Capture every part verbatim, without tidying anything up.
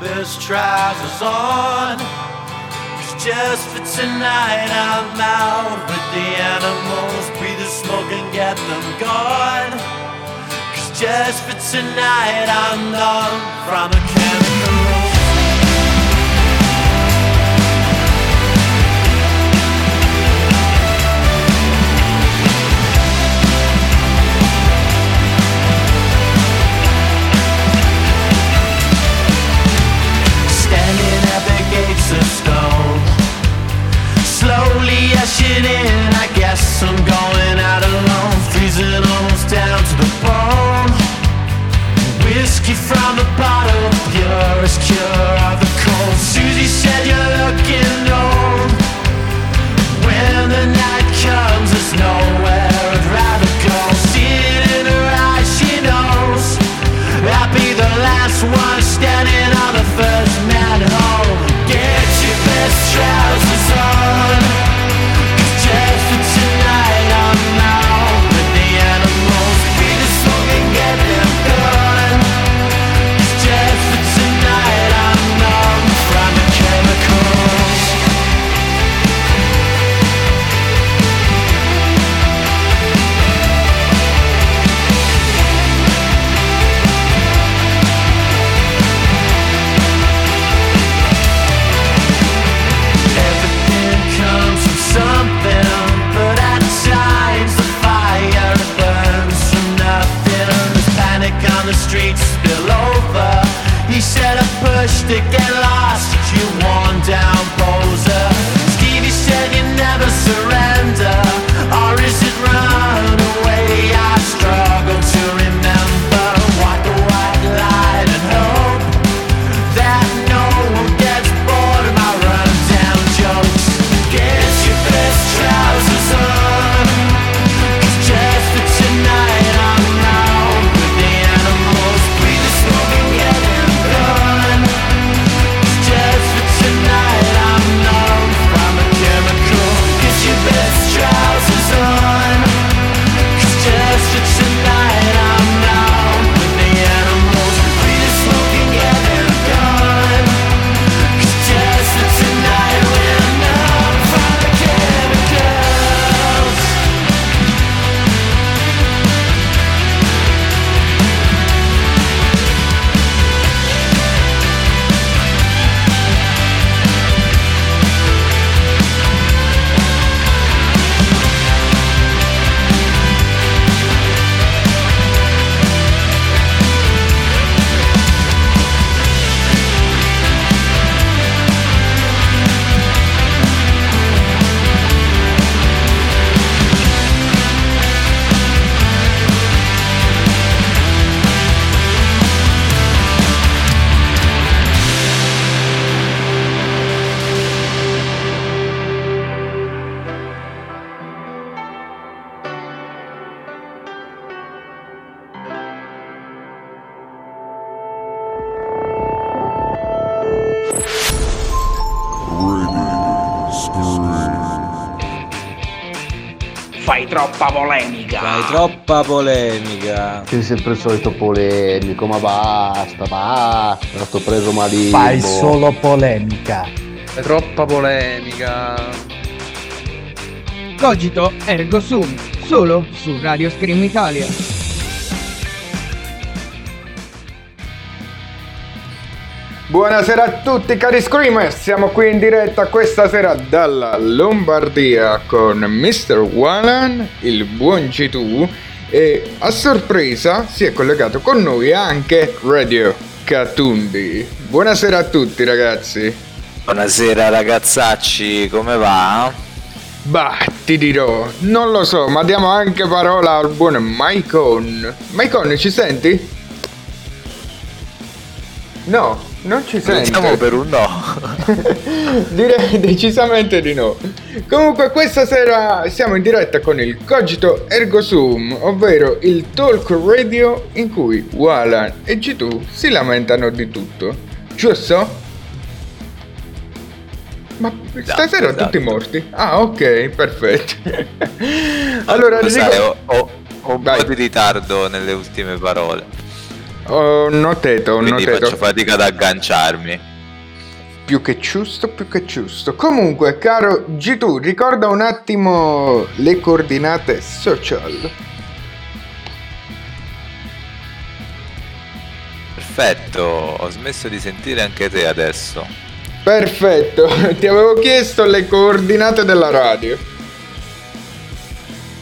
best trousers on. It's just for tonight, I'm out with the animals, breathe the smoke and get them gone. Cause just for tonight, I'm numb from a chemical. Slowly ushing in, I guess I'm going out alone. Freezing almost down to the bone. Whiskey from the bottle, purest cure of the cold. Susie said you're looking old. When the night comes, there's nowhere I'd rather go. Seeing in her eyes, she knows I'll be the last one standing on the first mad hole. Get your best trousers on. Troppa polemica. Fai troppa polemica. Sei sempre il solito polemico, ma basta, basta. È stato preso malissimo. Fai solo polemica. Fai troppa polemica. Cogito Ergo Sum, solo su Radio Scream Italia. Buonasera a tutti cari Screamers, siamo qui in diretta questa sera dalla Lombardia con mister Walan, il buon G due, e a sorpresa si è collegato con noi anche Radio Katundi. Buonasera a tutti ragazzi. Buonasera ragazzacci, come va? Bah, ti dirò, non lo so, ma diamo anche parola al buon Maicon. Maicon, ci senti? No. Non ci sente. Siamo per un no. Direi decisamente di no. Comunque questa sera siamo in diretta con il Cogito Ergo Zoom, ovvero il talk radio in cui Walan e G due si lamentano di tutto. Giusto? Ma stasera esatto, tutti esatto. morti. Ah ok, perfetto. Allora ricordo... sai, ho, ho, ho un po' di ritardo nelle ultime parole. Ho notato, ho Quindi notato. Faccio fatica ad agganciarmi. Più che giusto, più che giusto. Comunque, caro G due, ricorda un attimo le coordinate social. Perfetto, ho smesso di sentire anche te adesso. Perfetto, ti avevo chiesto le coordinate della radio.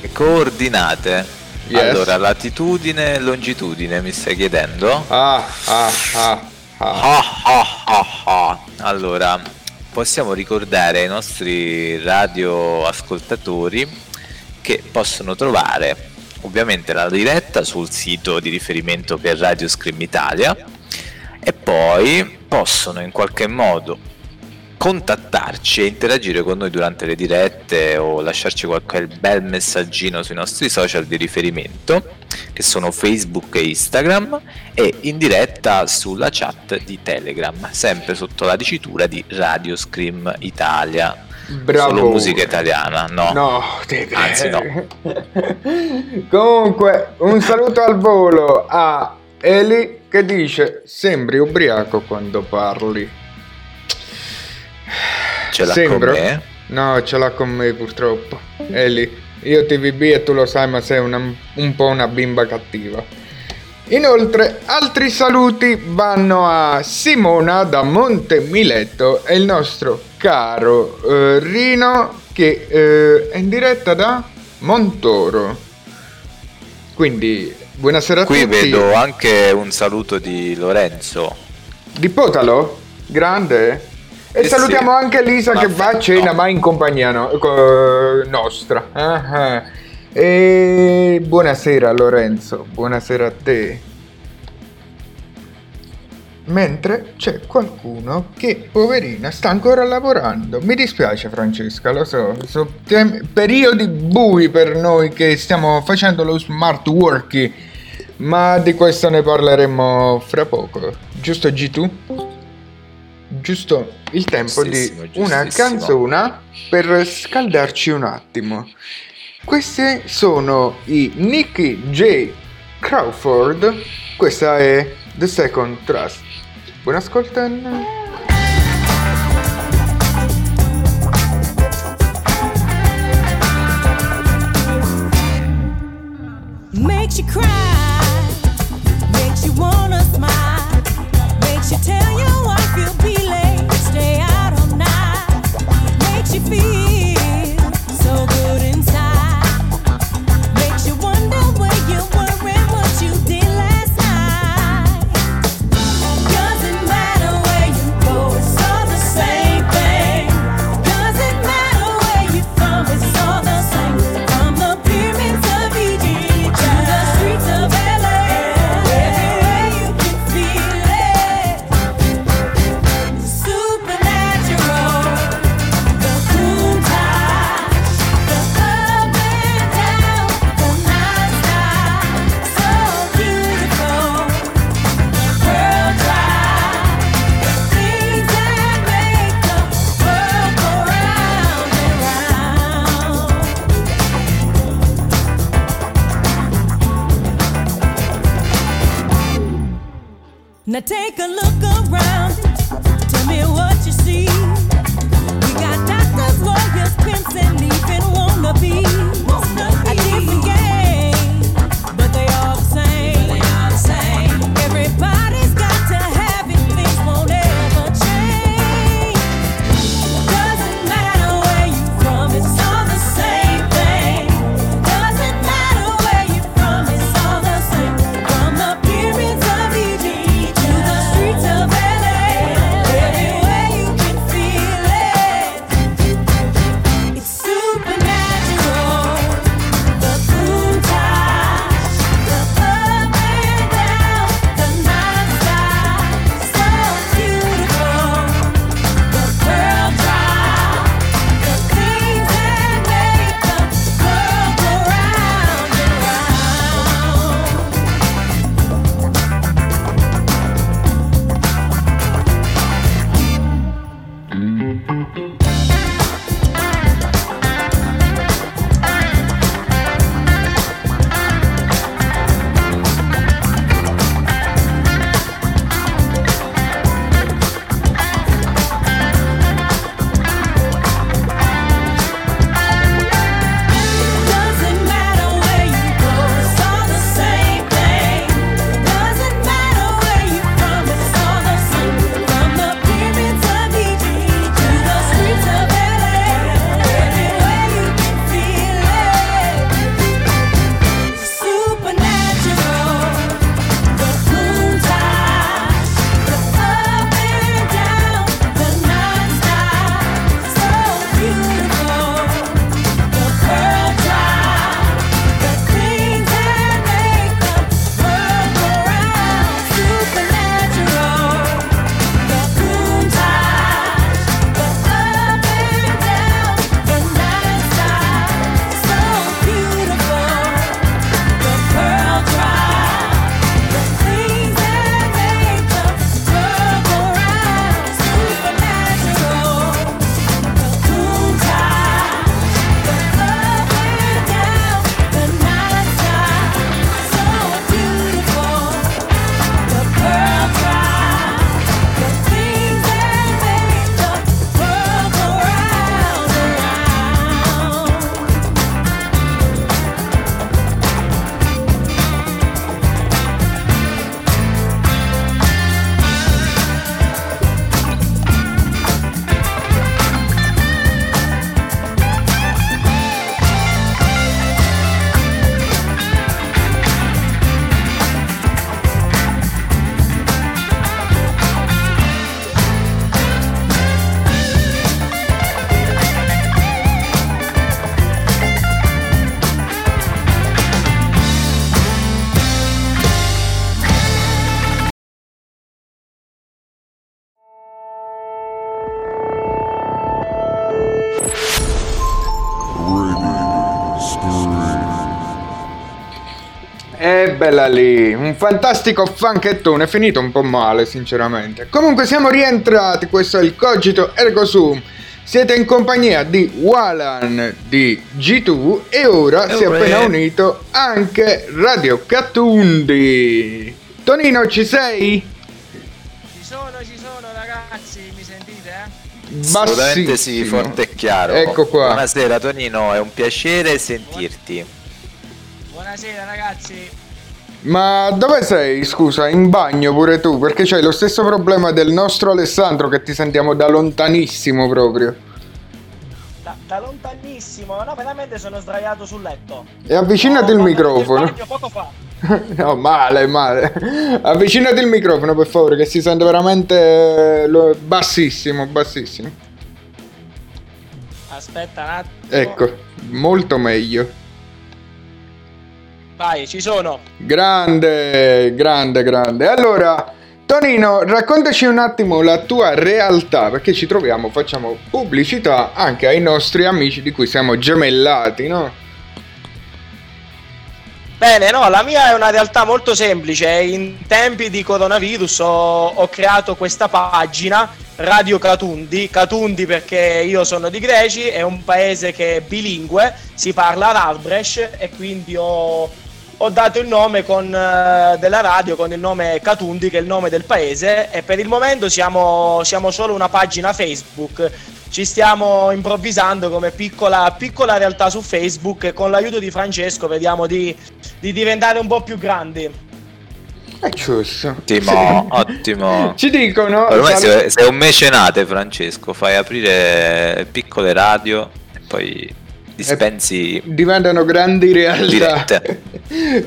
Le coordinate? Yes. Allora, latitudine e longitudine mi stai chiedendo? Ah, ah, ah. Ah. Ah, ah, ah. Allora, possiamo ricordare ai nostri radioascoltatori che possono trovare ovviamente la diretta sul sito di riferimento che è Radio Scream Italia, e poi possono in qualche modo contattarci e interagire con noi durante le dirette o lasciarci qualche bel messaggino sui nostri social di riferimento, che sono Facebook e Instagram, e in diretta sulla chat di Telegram, sempre sotto la dicitura di Radio Scream Italia. Bravo. Solo musica italiana, no? No, te credo. Anzi, no. Comunque, un saluto al volo a Eli che dice: sembri ubriaco quando parli. Ce l'ha Sembro? con me? No, ce l'ha con me purtroppo. Eli, io T V B e tu lo sai, ma sei una, un po' una bimba cattiva. Inoltre, altri saluti vanno a Simona da Montemiletto e il nostro caro eh, Rino, che eh, è in diretta da Montoro. Quindi, buonasera a Qui tutti. Qui vedo anche un saluto di Lorenzo. Di Potalo Grande? E eh salutiamo sì. anche Lisa ma che va a cena no. ma in compagnia no, co- nostra. Ah, e buonasera Lorenzo, buonasera a te. Mentre c'è qualcuno che, poverina, sta ancora lavorando. Mi dispiace Francesca, lo so, sono tem- periodi bui per noi che stiamo facendo lo smart working, ma di questo ne parleremo fra poco. Giusto G due? Giusto il tempo di una canzone per scaldarci un attimo. Questi sono i Nicky J Crawford. Questa è The Second Trust. Buon ascolto. Makes you cry, makes you wanna smile, makes you tell you I feel be late, stay out all night, makes you feel so good inside, makes you wonder where you were and what you did last night. Doesn't matter where you go, it's all the same thing. Doesn't matter where you're from, it's all the same. From the pyramids of Egypt to the streets of L A, everywhere you can feel it. Supernatural, the cool touch, the up and down, the night sky, so beautiful, the pearl dry, the things that make the world go round and round. Now take a look around, tell me what you see. We got doctors, lawyers, pimps, and even wannabes. A different game, but they all the same. Everybody's got to have it, things won't ever change. Doesn't matter where you're from, it's all the same thing. Doesn't matter where you're from, it's all the same. From the pyramids of Egypt to the streets of E bella lì, un fantastico funkettone, finito un po' male sinceramente. Comunque siamo rientrati, questo è il Cogito Ergo Sum. Siete in compagnia di Walan di G due e ora e si è appena unito anche Radio Katundi. Tonino, ci sei? Ci sono, ci sono ragazzi, mi sentite? Assolutamente sì, forte e chiaro. Ecco qua. Buonasera Tonino, è un piacere sentirti. Buonasera ragazzi. Ma dove sei, scusa? In bagno pure tu? Perché c'hai lo stesso problema del nostro Alessandro, che ti sentiamo da lontanissimo proprio. Da, da lontanissimo? No, veramente sono sdraiato sul letto. E avvicinati no, il microfono. Il bagno poco fa. No, male, male. Avvicinati il microfono per favore, che si sente veramente bassissimo, bassissimo. Aspetta un attimo. Ecco, molto meglio. Vai, ci sono. Grande, grande, grande. Allora, Tonino, raccontaci un attimo la tua realtà, perché ci troviamo, facciamo pubblicità anche ai nostri amici di cui siamo gemellati, no? Bene, no, la mia è una realtà molto semplice. In tempi di coronavirus ho, ho creato questa pagina, Radio Katundi. Katundi perché io sono di Greci, è un paese che è bilingue, si parla arbëresh e quindi ho... ho dato il nome con, della radio con il nome Katundi, che è il nome del paese, e per il momento siamo, siamo solo una pagina Facebook. Ci stiamo improvvisando come piccola, piccola realtà su Facebook e con l'aiuto di Francesco vediamo di, di diventare un po' più grandi. È giusto. Ottimo, ottimo. Ci dicono... Ormai sei, sei un mecenate, Francesco, fai aprire piccole radio e poi... dispensi diventano grandi realtà.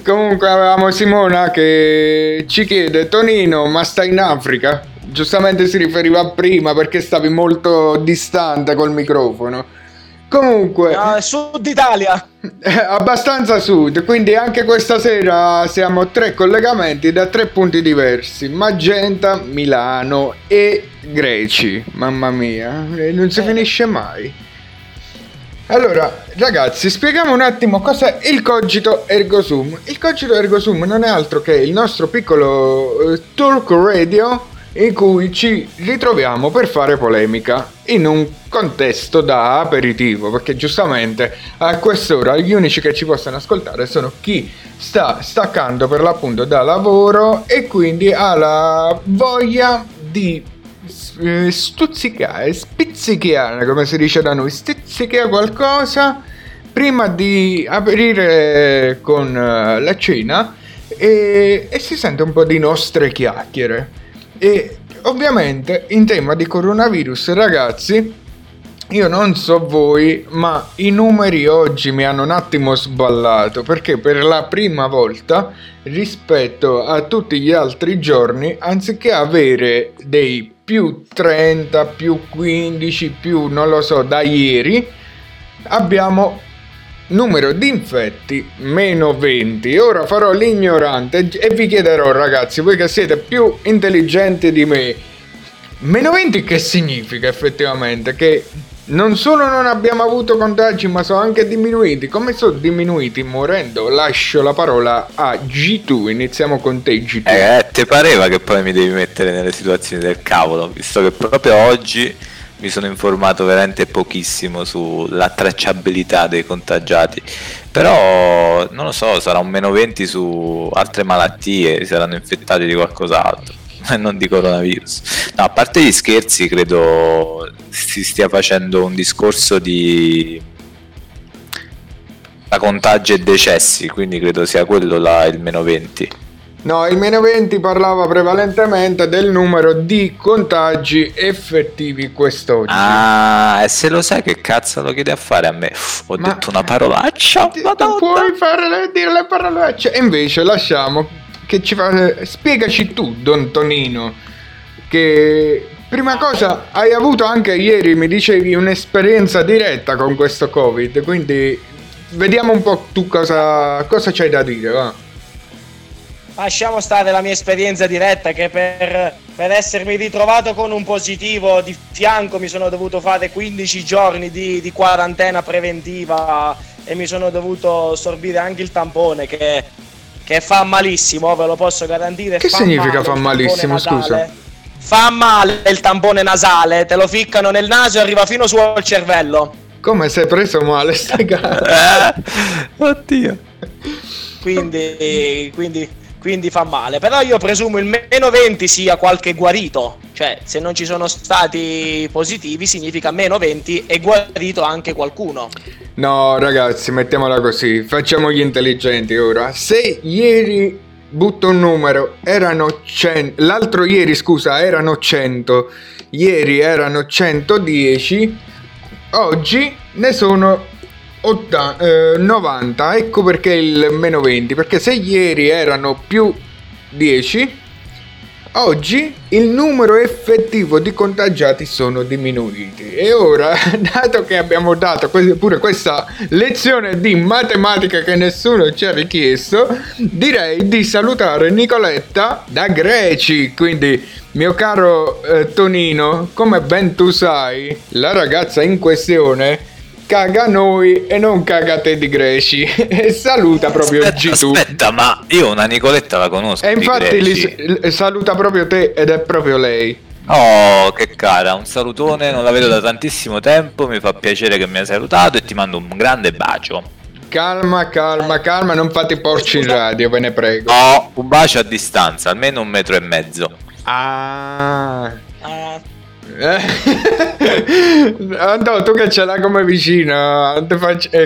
Comunque avevamo Simona che ci chiede: Tonino, ma stai in Africa? Giustamente si riferiva prima perché stavi molto distante col microfono. Comunque uh, Sud Italia, abbastanza sud, quindi anche questa sera siamo tre collegamenti da tre punti diversi: Magenta, Milano e Greci. Mamma mia, non si eh. finisce mai. Allora, ragazzi, spieghiamo un attimo cosa è il Cogito Ergo Sum. Il Cogito Ergo Sum non è altro che il nostro piccolo eh, talk radio in cui ci ritroviamo per fare polemica in un contesto da aperitivo, perché giustamente a quest'ora gli unici che ci possono ascoltare sono chi sta staccando per l'appunto da lavoro e quindi ha la voglia di... stuzzicare, spizzicchiare, come si dice da noi, stizzicchiare qualcosa prima di aprire con la cena e, e si sente un po' di nostre chiacchiere. E ovviamente in tema di coronavirus, ragazzi, io non so voi, ma i numeri oggi mi hanno un attimo sballato, perché per la prima volta rispetto a tutti gli altri giorni, anziché avere dei più trenta, più quindici, più non lo so, da ieri abbiamo numero di infetti meno venti. Ora farò l'ignorante e vi chiederò, ragazzi, voi che siete più intelligenti di me, meno venti che significa effettivamente? Che non solo non abbiamo avuto contagi, ma sono anche diminuiti. Come sono diminuiti? Morendo, lascio la parola a G due. Iniziamo con te, G due. Eh, te pareva che poi mi devi mettere nelle situazioni del cavolo, visto che proprio oggi mi sono informato veramente pochissimo sulla tracciabilità dei contagiati. Però, non lo so, sarà un meno venti su altre malattie, saranno infettati di qualcos'altro, non di coronavirus. No, a parte gli scherzi, credo si stia facendo un discorso di la contagi e decessi, quindi credo sia quello là il meno venti. No, il meno venti parlava prevalentemente del numero di contagi effettivi quest'oggi. Ah, e se lo sai che cazzo lo chiedi a fare a me? Ho ma detto una parolaccia, ti, Madonna. Puoi fare, dire le parolacce. E invece lasciamo... che ci fa... Spiegaci tu, Don Tonino, che prima cosa hai avuto anche ieri, mi dicevi, un'esperienza diretta con questo Covid, quindi vediamo un po' tu cosa, cosa c'hai da dire, va? Lasciamo stare la mia esperienza diretta, che per, per essermi ritrovato con un positivo di fianco mi sono dovuto fare quindici giorni di, di quarantena preventiva e mi sono dovuto sorbire anche il tampone, che... che fa malissimo, ve lo posso garantire. Che fa significa fa malissimo, scusa? Fa male il tampone nasale, te lo ficcano nel naso e arriva fino su al cervello. Come sei preso male sta gara? Oddio. Quindi, quindi, quindi fa male. Però io presumo il meno venti sia qualche guarito. Cioè, se non ci sono stati positivi, significa meno venti e guarito anche qualcuno. No, ragazzi, mettiamola così. Facciamo gli intelligenti ora. Se ieri, butto un numero, erano cento. L'altro ieri, scusa, erano cento. Ieri erano centodieci. Oggi ne sono novanta, ecco perché il meno venti, perché se ieri erano più dieci, oggi il numero effettivo di contagiati sono diminuiti. E ora, dato che abbiamo dato pure questa lezione di matematica che nessuno ci ha richiesto, direi di salutare Nicoletta da Greci. Quindi, mio caro eh, Tonino, come ben tu sai, la ragazza in questione caga noi e non caga te di Greci. E saluta proprio aspetta, G due. Aspetta, ma io una Nicoletta la conosco. E infatti li, saluta proprio te ed è proprio lei. Oh, che cara, un salutone, non la vedo da tantissimo tempo, mi fa piacere che mi hai salutato e ti mando un grande bacio. Calma, calma, calma, non fate porci in radio, ve ne prego. No, un bacio a distanza, almeno un metro e mezzo. Ah... ah. Andò, tu che ce l'hai come vicino,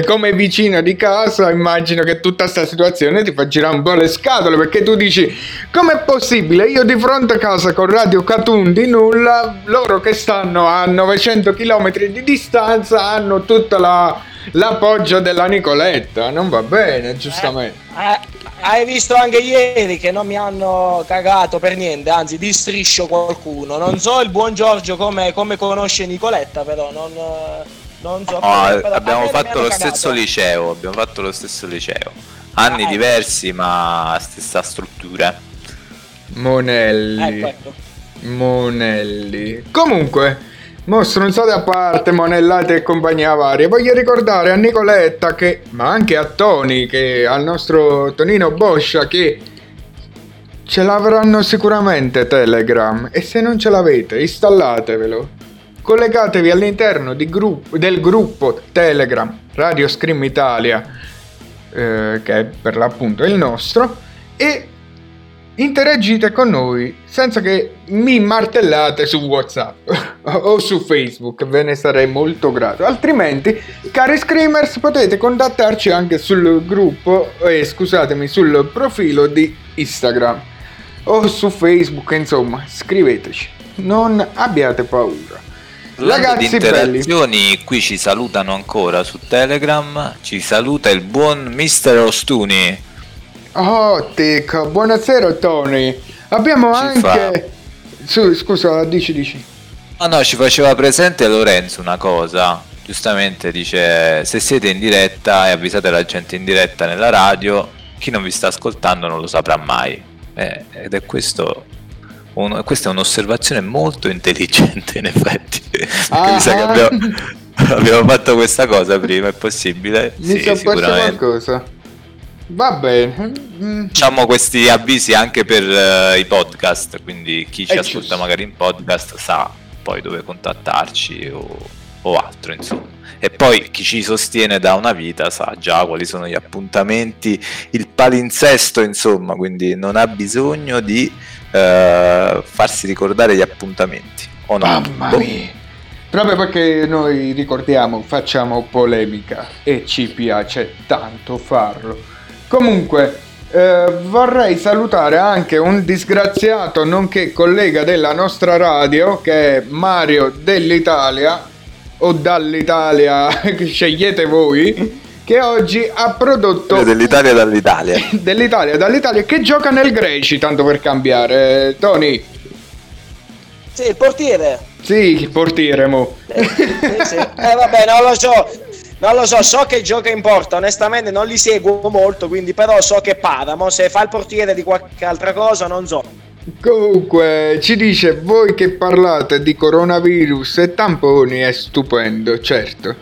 come vicino di casa, immagino che tutta sta situazione ti fa girare un po' le scatole, perché tu dici: com'è possibile? Io di fronte a casa con Radio Katundi nulla, loro che stanno a novecento chilometri di distanza hanno tutta la, l'appoggio della Nicoletta. Non va bene, giustamente. eh, eh, Hai visto anche ieri che non mi hanno cagato per niente, anzi distriscio qualcuno. Non so il buon Giorgio come, come conosce Nicoletta, però non, non so. No, però abbiamo fatto lo cagato. stesso liceo, abbiamo fatto lo stesso liceo. Anni ah, diversi, ecco. Ma stessa struttura. Monelli. Ecco, ecco. Monelli. Comunque, stronzate a parte, monellate e compagnia varia, voglio ricordare a Nicoletta che, ma anche a Tony, che al nostro Tonino Boscia, che ce l'avranno sicuramente Telegram, e se non ce l'avete installatevelo, collegatevi all'interno di gruppo, del gruppo Telegram Radio Scream Italia, eh, che è per l'appunto il nostro, e interagite con noi senza che mi martellate su WhatsApp o su Facebook, ve ne sarei molto grato. Altrimenti, cari screamers, potete contattarci anche sul gruppo e eh, scusatemi, sul profilo di Instagram o su Facebook, insomma, scriveteci. Non abbiate paura. Parlando ragazzi di interazioni, belli. Qui ci salutano ancora su Telegram, ci saluta il buon mister Ostuni. Oh, tic. Buonasera Tony. Abbiamo ci anche fa... Su, scusa, dici dici. Ah no, ci faceva presente Lorenzo una cosa. Giustamente dice: se siete in diretta e avvisate la gente in diretta nella radio, chi non vi sta ascoltando non lo saprà mai. Eh, ed è questo un, questa è un'osservazione molto intelligente, in effetti. Perché mi sa che abbiamo, abbiamo fatto questa cosa prima, è possibile? Mi sì, sicuramente. Qualcosa. Va bene, diciamo questi avvisi anche per uh, i podcast, quindi chi ci è ascolta giusto. Magari in podcast sa poi dove contattarci o, o altro, insomma. E poi chi ci sostiene da una vita sa già quali sono gli appuntamenti, il palinsesto, insomma, quindi non ha bisogno di uh, farsi ricordare gli appuntamenti, o no? Mamma mia, proprio perché noi ricordiamo, facciamo polemica e ci piace tanto farlo. Comunque, eh, vorrei salutare anche un disgraziato, nonché collega della nostra radio, che è Mario dell'Italia, o dall'Italia, scegliete voi, che oggi ha prodotto... Dell'Italia dall'Italia. Dell'Italia dall'Italia, che gioca nel Greci, tanto per cambiare. Eh, Tony? Sì, il portiere. Sì, il portiere, mo. Eh, sì, sì. eh vabbè, non lo so... Non lo so, so che gioca in porta, onestamente non li seguo molto, quindi però so che para, mo se fa il portiere di qualche altra cosa non so. Comunque, ci dice: voi che parlate di coronavirus e tamponi è stupendo, certo,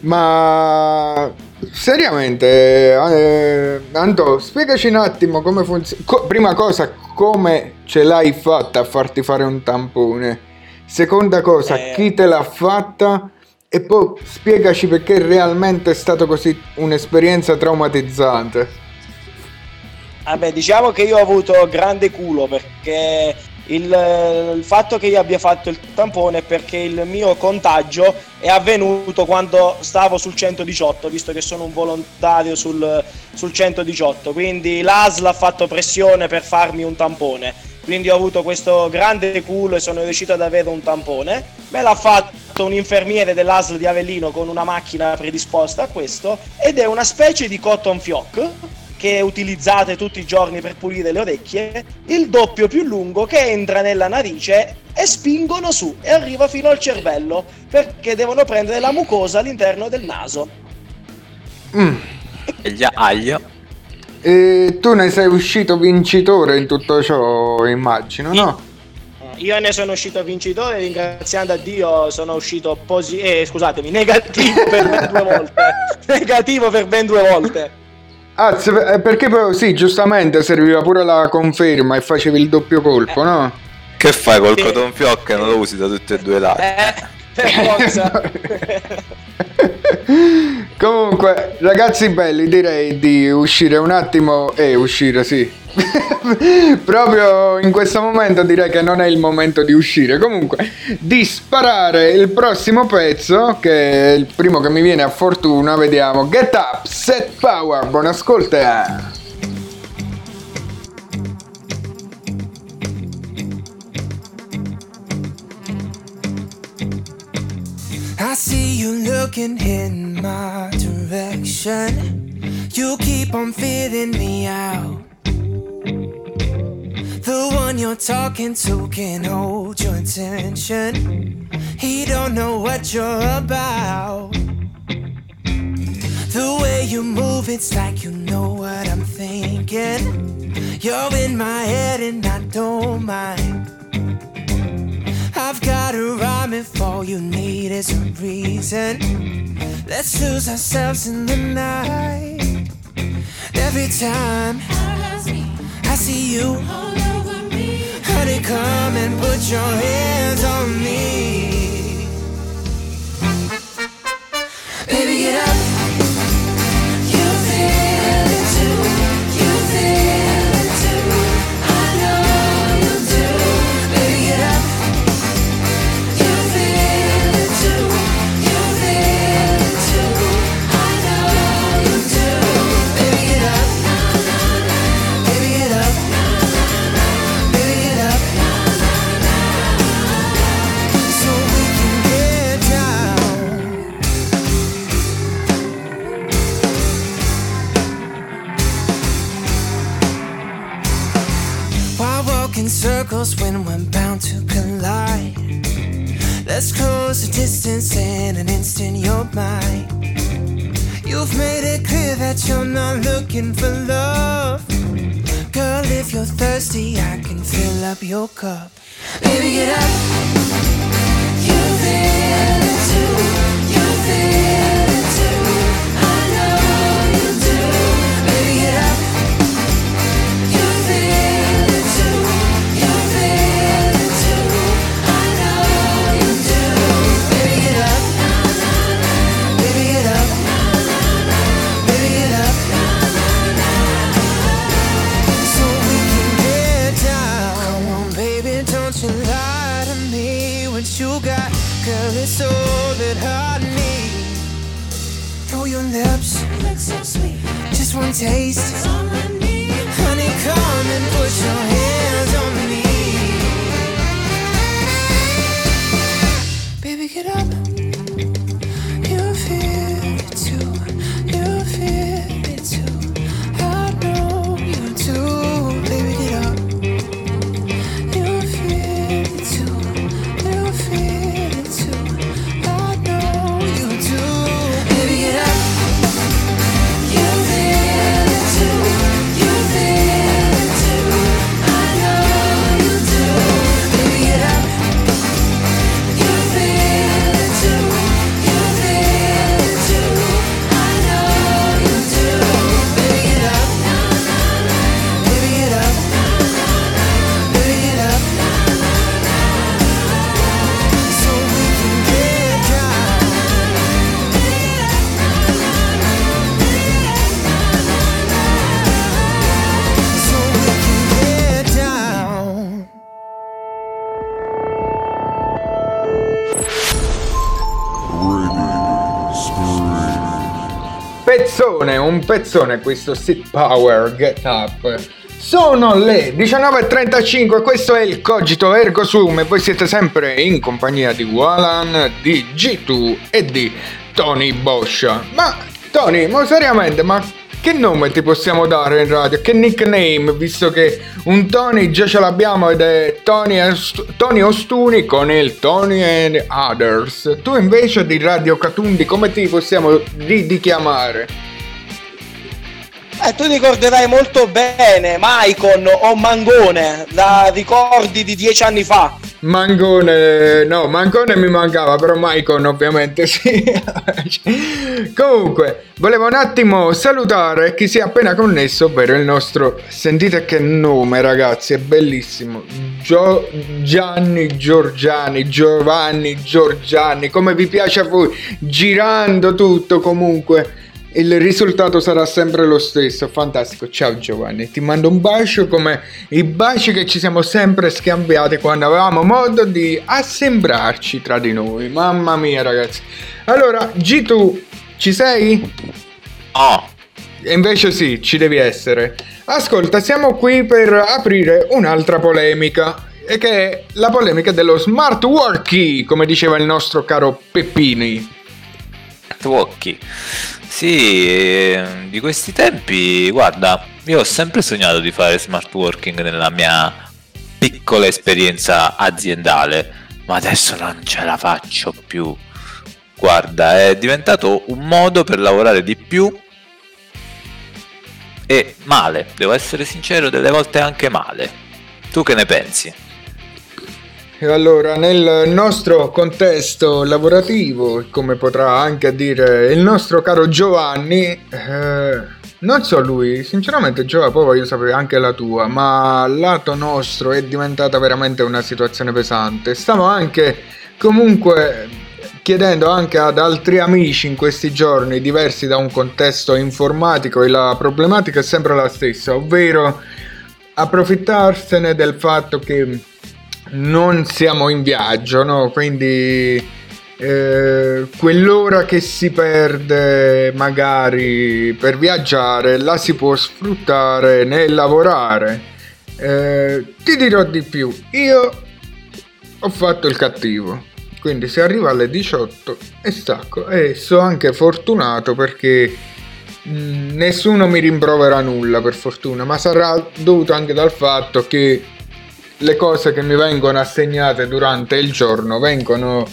ma Seriamente, eh, Anto, spiegaci un attimo come funziona. Co- prima cosa, come ce l'hai fatta a farti fare un tampone? Seconda cosa, eh... chi te l'ha fatta? E poi spiegaci perché realmente è stato così un'esperienza traumatizzante. Vabbè, ah diciamo che io ho avuto grande culo, perché il, il fatto che io abbia fatto il tampone è perché il mio contagio è avvenuto quando stavo sul centodiciotto, visto che sono un volontario sul, sul centodiciotto, quindi l'A S L ha fatto pressione per farmi un tampone, quindi ho avuto questo grande culo e sono riuscito ad avere un tampone. Me l'ha fatto un infermiere dell'A S L di Avellino con una macchina predisposta a questo, ed è una specie di cotton fioc che utilizzate tutti i giorni per pulire le orecchie, il doppio più lungo, che entra nella narice e spingono su e arriva fino al cervello, perché devono prendere la mucosa all'interno del naso. Mm. E gli aglio. E tu ne sei uscito vincitore in tutto ciò, immagino, no? Io ne sono uscito vincitore, ringraziando a Dio sono uscito posi- eh, scusatemi, negativo per ben due volte. Negativo per ben due volte. Ah, perché poi sì, giustamente serviva pure la conferma e facevi il doppio colpo, no? Che fai col cotton fioc? Non lo usi da tutti e due i lati. Eh, per forza. Comunque, ragazzi belli, direi di uscire un attimo e eh, uscire, sì. Proprio in questo momento direi che non è il momento di uscire. Comunque, di sparare il prossimo pezzo, che è il primo che mi viene a fortuna. Vediamo. Get Up, Set Power. Buon ascolto. I see you looking in my direction. You keep on feeling me out. The one you're talking to can hold your attention. He don't know what you're about. The way you move, it's like you know what I'm thinking. You're in my head and I don't mind. I've got a rhyme if all you need is a reason. Let's lose ourselves in the night. Every time I see you, honey, come and put your hands on me. Baby, get up. You feel it too. You feel it too. I know you do. Baby, get up. You feel it too. You feel it too. I know you do. Baby, get up. Baby, get up. In circles when we're bound to collide. Let's close the distance in an instant, you're mine. You've made it clear that you're not looking for love. Girl, if you're thirsty, I can fill up your cup. Baby, get up. You feel it too. You feel it too. I know you do. Baby, get up. You feel it too. Girl, it's all that I need. Through your lips, you look so sweet. Just one taste, that's all I need. Honey, come and put your hands on me. Baby, get up. You feel it too. You feel it too. I know you do. Baby, get up. You feel it too. You feel it too. You feel it too, I know. pezzone, un pezzone questo Sit Power Get Up. Sono le diciannove e trentacinque, questo è il Cogito Ergo Sum e voi siete sempre in compagnia di Walan, di G due e di Tony Boscia. Ma Tony, ma seriamente, ma che nome ti possiamo dare in radio? Che nickname, visto che un Tony già ce l'abbiamo ed è Tony, Est- Tony Ostuni con il Tony and Others. Tu invece di Radio Katundi come ti possiamo richiamare? Eh, tu ricorderai molto bene Maicon o Mangone, la ricordi di dieci anni fa? Mangone, no, Mangone mi mancava, però Maicon ovviamente sì. Comunque, volevo un attimo salutare chi si è appena connesso, ovvero il nostro, sentite che nome ragazzi, è bellissimo, Gio... Gianni Giorgiani, Giovanni Giorgiani, come vi piace a voi, girando tutto comunque. Il risultato sarà sempre lo stesso, fantastico. Ciao Giovanni, ti mando un bacio come i baci che ci siamo sempre scambiati quando avevamo modo di assembrarci tra di noi. Mamma mia ragazzi. Allora G due, ci sei? Oh. E invece sì, ci devi essere. Ascolta, siamo qui per aprire un'altra polemica, e che è la polemica dello smart working, come diceva il nostro caro Peppini. Tuocchi. Sì, di questi tempi, guarda, io ho sempre sognato di fare smart working nella mia piccola esperienza aziendale, ma adesso non ce la faccio più. Guarda, è diventato un modo per lavorare di più e male, devo essere sincero, delle volte anche male. Tu che ne pensi? Allora, nel nostro contesto lavorativo, come potrà anche dire il nostro caro Giovanni, eh, non so lui, sinceramente Giovanni, poi voglio sapere anche la tua, ma lato nostro è diventata veramente una situazione pesante. Stiamo anche comunque chiedendo anche ad altri amici in questi giorni, diversi da un contesto informatico, e la problematica è sempre la stessa, ovvero approfittarsene del fatto che non siamo in viaggio, no? Quindi eh, quell'ora che si perde magari per viaggiare la si può sfruttare nel lavorare. Eh, ti dirò di più, io ho fatto il cattivo, quindi si arriva alle diciotto e stacco, e sono anche fortunato perché mh, nessuno mi rimprovera nulla, per fortuna, ma sarà dovuto anche dal fatto che le cose che mi vengono assegnate durante il giorno vengono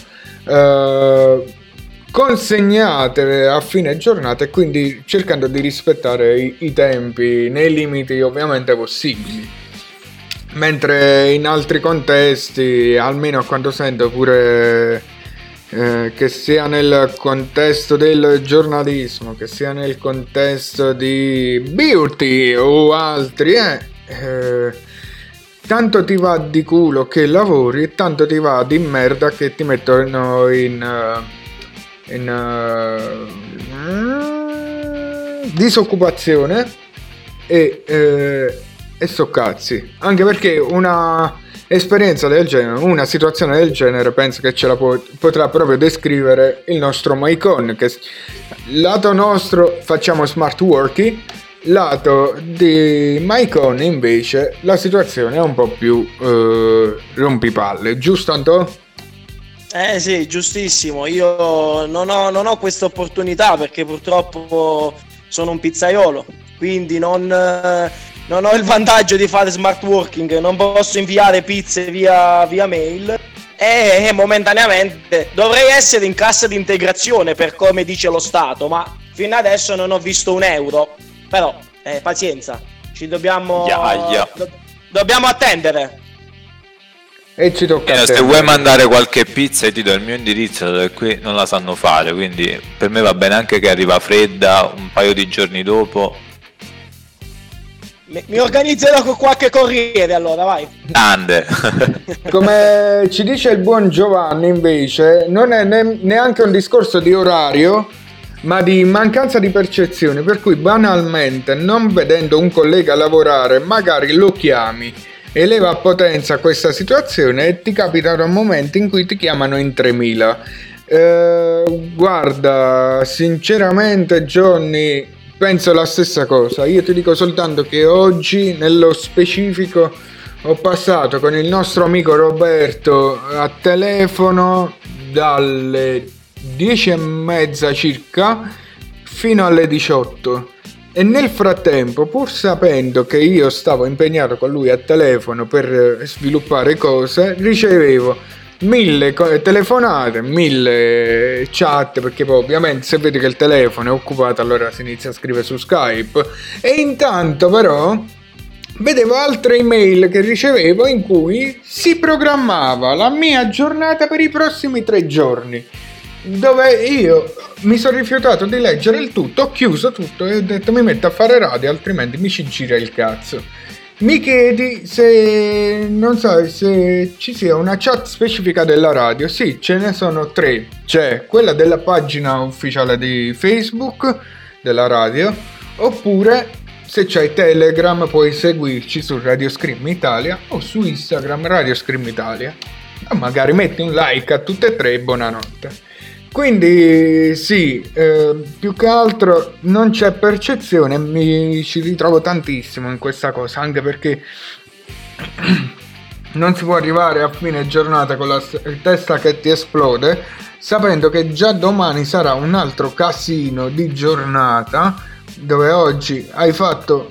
eh, consegnate a fine giornata, e quindi cercando di rispettare i, i tempi nei limiti ovviamente possibili, mentre in altri contesti, almeno a quanto sento, pure eh, che sia nel contesto del giornalismo, che sia nel contesto di beauty o altri eh, eh tanto ti va di culo che lavori e tanto ti va di merda che ti mettono in, in, in uh, disoccupazione e, eh, e sto cazzi. Anche perché una esperienza del genere, una situazione del genere, penso che ce la po- potrà proprio descrivere il nostro Maicon, che lato nostro facciamo smart working, lato di Maicon invece la situazione è un po' più eh, rompipalle, giusto Anto? Eh sì, giustissimo. Io non ho, non ho questa opportunità perché purtroppo sono un pizzaiolo, quindi non, non ho il vantaggio di fare smart working, non posso inviare pizze via, via mail e momentaneamente dovrei essere in cassa di integrazione per come dice lo Stato, ma fino adesso non ho visto un euro. Però, eh, pazienza, ci dobbiamo yeah, yeah. Do- dobbiamo attendere. E ci tocca eh, a te. Se vuoi mandare qualche pizza io ti do il mio indirizzo, perché qui non la sanno fare, quindi per me va bene anche che arriva fredda un paio di giorni dopo. Mi, mi organizzerò con qualche corriere allora, vai. Grande. Come ci dice il buon Giovanni invece, non è ne- neanche un discorso di orario, ma di mancanza di percezione, per cui banalmente non vedendo un collega lavorare magari lo chiami, eleva a potenza questa situazione e ti capitano momenti in cui ti chiamano in tremila Eh, guarda, sinceramente Johnny, penso la stessa cosa. Io ti dico soltanto che oggi, nello specifico, ho passato con il nostro amico Roberto a telefono dalle dieci e mezza circa fino alle diciotto. E nel frattempo, pur sapendo che io stavo impegnato con lui a telefono per sviluppare cose, ricevevo mille co- telefonate, mille chat, perché poi ovviamente se vedi che il telefono è occupato allora si inizia a scrivere su Skype. E intanto però vedevo altre email che ricevevo in cui si programmava la mia giornata per i prossimi tre giorni, dove io mi sono rifiutato di leggere il tutto, ho chiuso tutto e ho detto mi metto a fare radio, altrimenti mi ci gira il cazzo. Mi chiedi se non so se ci sia una chat specifica della radio. Sì, ce ne sono tre. C'è quella della pagina ufficiale di Facebook della radio, oppure se c'hai Telegram puoi seguirci su Radio Scream Italia o su Instagram Radio Scream Italia. Ma magari metti un like a tutte e tre e buonanotte. Quindi sì, eh, più che altro non c'è percezione, mi ci ritrovo tantissimo in questa cosa, anche perché non si può arrivare a fine giornata con la testa che ti esplode, sapendo che già domani sarà un altro casino di giornata, dove oggi hai fatto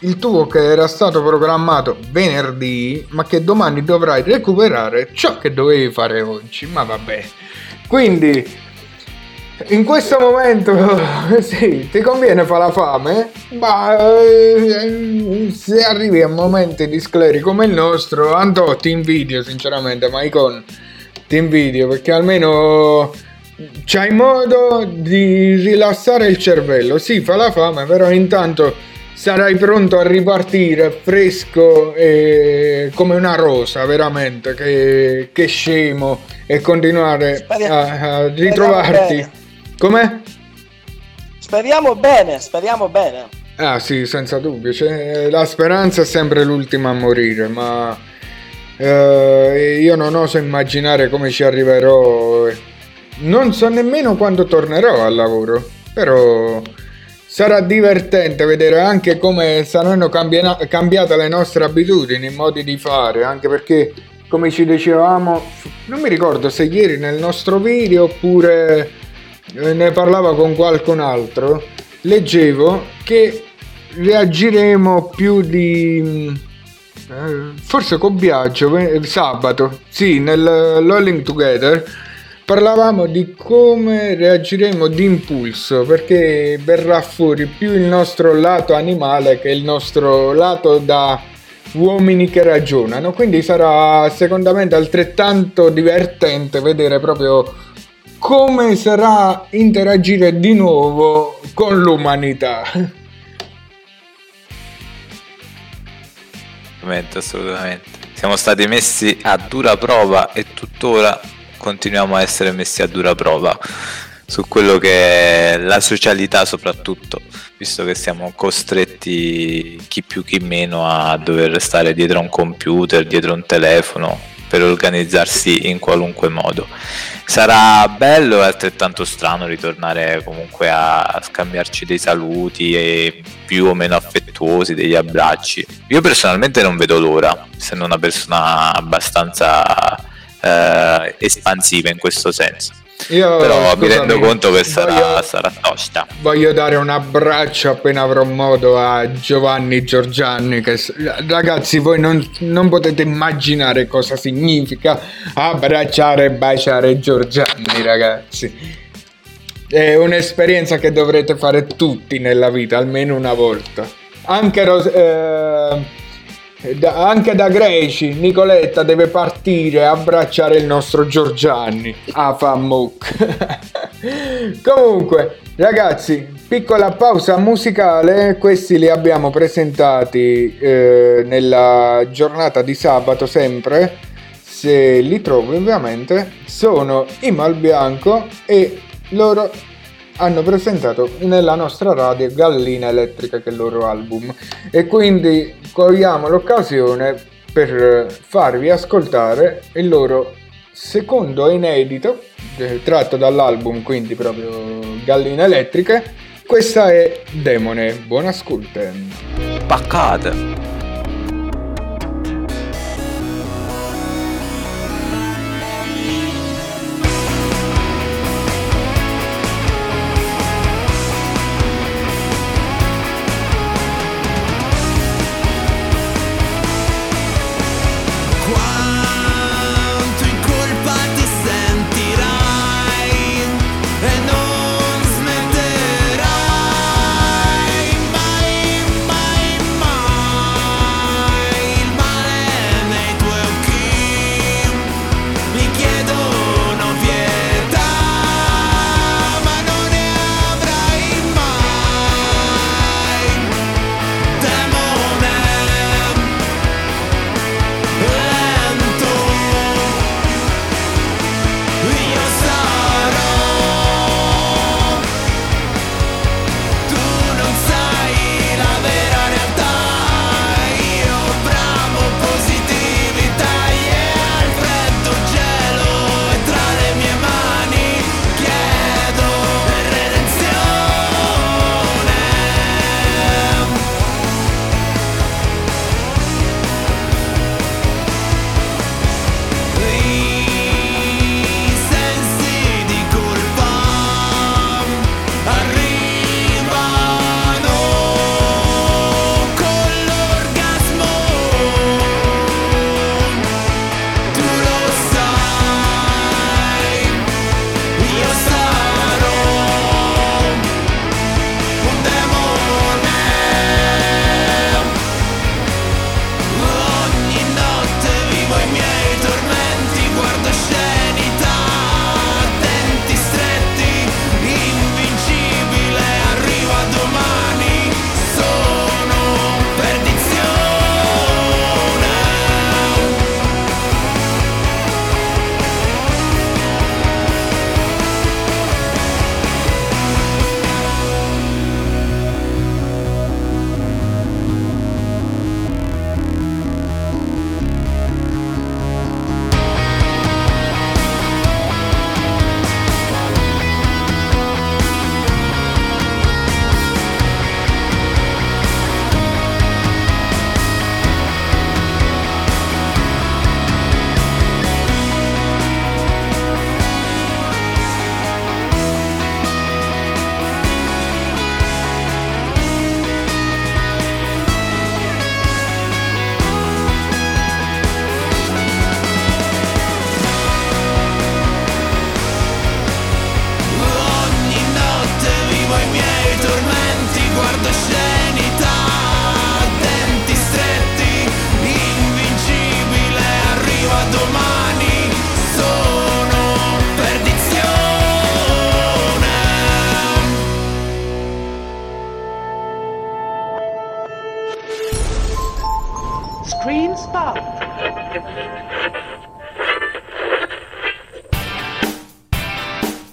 il tuo che era stato programmato venerdì, ma che domani dovrai recuperare ciò che dovevi fare oggi, ma vabbè. Quindi in questo momento sì, ti conviene fare la fame, ma eh, se arrivi a momenti di scleri come il nostro, Antò, ti invidio sinceramente, Maicon, ti invidio, perché almeno c'hai modo di rilassare il cervello. Sì, fa la fame, però intanto sarai pronto a ripartire fresco e come una rosa, veramente, che, che scemo, e continuare a, a ritrovarti. Come? Speriamo bene, speriamo bene. Ah sì, senza dubbio, cioè, la speranza è sempre l'ultima a morire, ma eh, io non oso immaginare come ci arriverò, non so nemmeno quando tornerò al lavoro, però sarà divertente vedere anche come saranno cambiana- cambiate le nostre abitudini, modi di fare, anche perché, come ci dicevamo, non mi ricordo se ieri nel nostro video oppure ne parlavo con qualcun altro, leggevo che reagiremo più di, eh, forse con Biagio, eh, sabato, sì, nel Lolling Together, parlavamo di come reagiremo d'impulso, perché verrà fuori più il nostro lato animale che il nostro lato da uomini che ragionano, quindi sarà secondo me altrettanto divertente vedere proprio come sarà interagire di nuovo con l'umanità. Assolutamente, assolutamente. Siamo stati messi a dura prova e tuttora continuiamo a essere messi a dura prova su quello che è la socialità, soprattutto visto che siamo costretti chi più chi meno a dover stare dietro a un computer, dietro a un telefono per organizzarsi in qualunque modo. Sarà bello e altrettanto strano ritornare comunque a scambiarci dei saluti e più o meno affettuosi, degli abbracci. Io personalmente non vedo l'ora, essendo una persona abbastanza Eh, espansiva in questo senso. Io, però scusami, mi rendo conto che sarà, voglio, sarà tosta. Voglio dare un abbraccio appena avrò modo a Gianni Giorgiani, che ragazzi voi non, non potete immaginare cosa significa abbracciare e baciare Giorgiani, ragazzi. È un'esperienza che dovrete fare tutti nella vita, almeno una volta. Anche Ros- eh, Da, anche da Greci Nicoletta deve partire a abbracciare il nostro Giorgiani a Famouk. Comunque ragazzi, piccola pausa musicale, questi li abbiamo presentati eh, nella giornata di sabato, sempre se li trovo ovviamente. Sono i Mal Bianco e loro hanno presentato nella nostra radio Gallina Elettrica, che è il loro album, e quindi cogliamo l'occasione per farvi ascoltare il loro secondo inedito eh, tratto dall'album, quindi proprio Gallina Elettrica. Questa è Demone, buon ascolto. Paccate.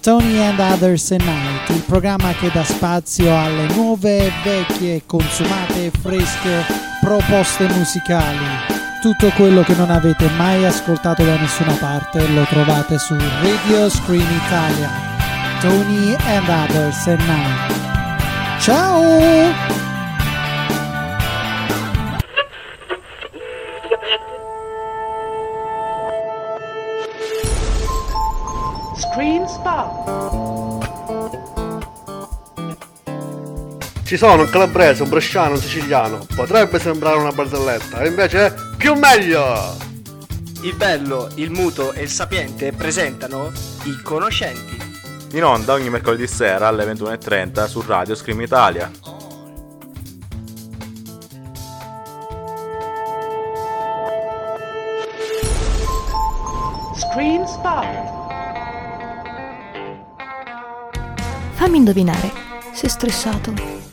Tony and Others at Night, il programma che dà spazio alle nuove, vecchie, consumate, fresche proposte musicali. Tutto quello che non avete mai ascoltato da nessuna parte lo trovate su Radio Scream Italia. Tony and Others at Night. Ciao! Ci sono un calabrese, un bresciano, un siciliano. Potrebbe sembrare una barzelletta, invece è più meglio! Il bello, il muto e il sapiente presentano I Conoscenti. In onda ogni mercoledì sera alle ventuno e trenta su Radio Scream Italia. Scream Spot. Fammi indovinare, sei stressato?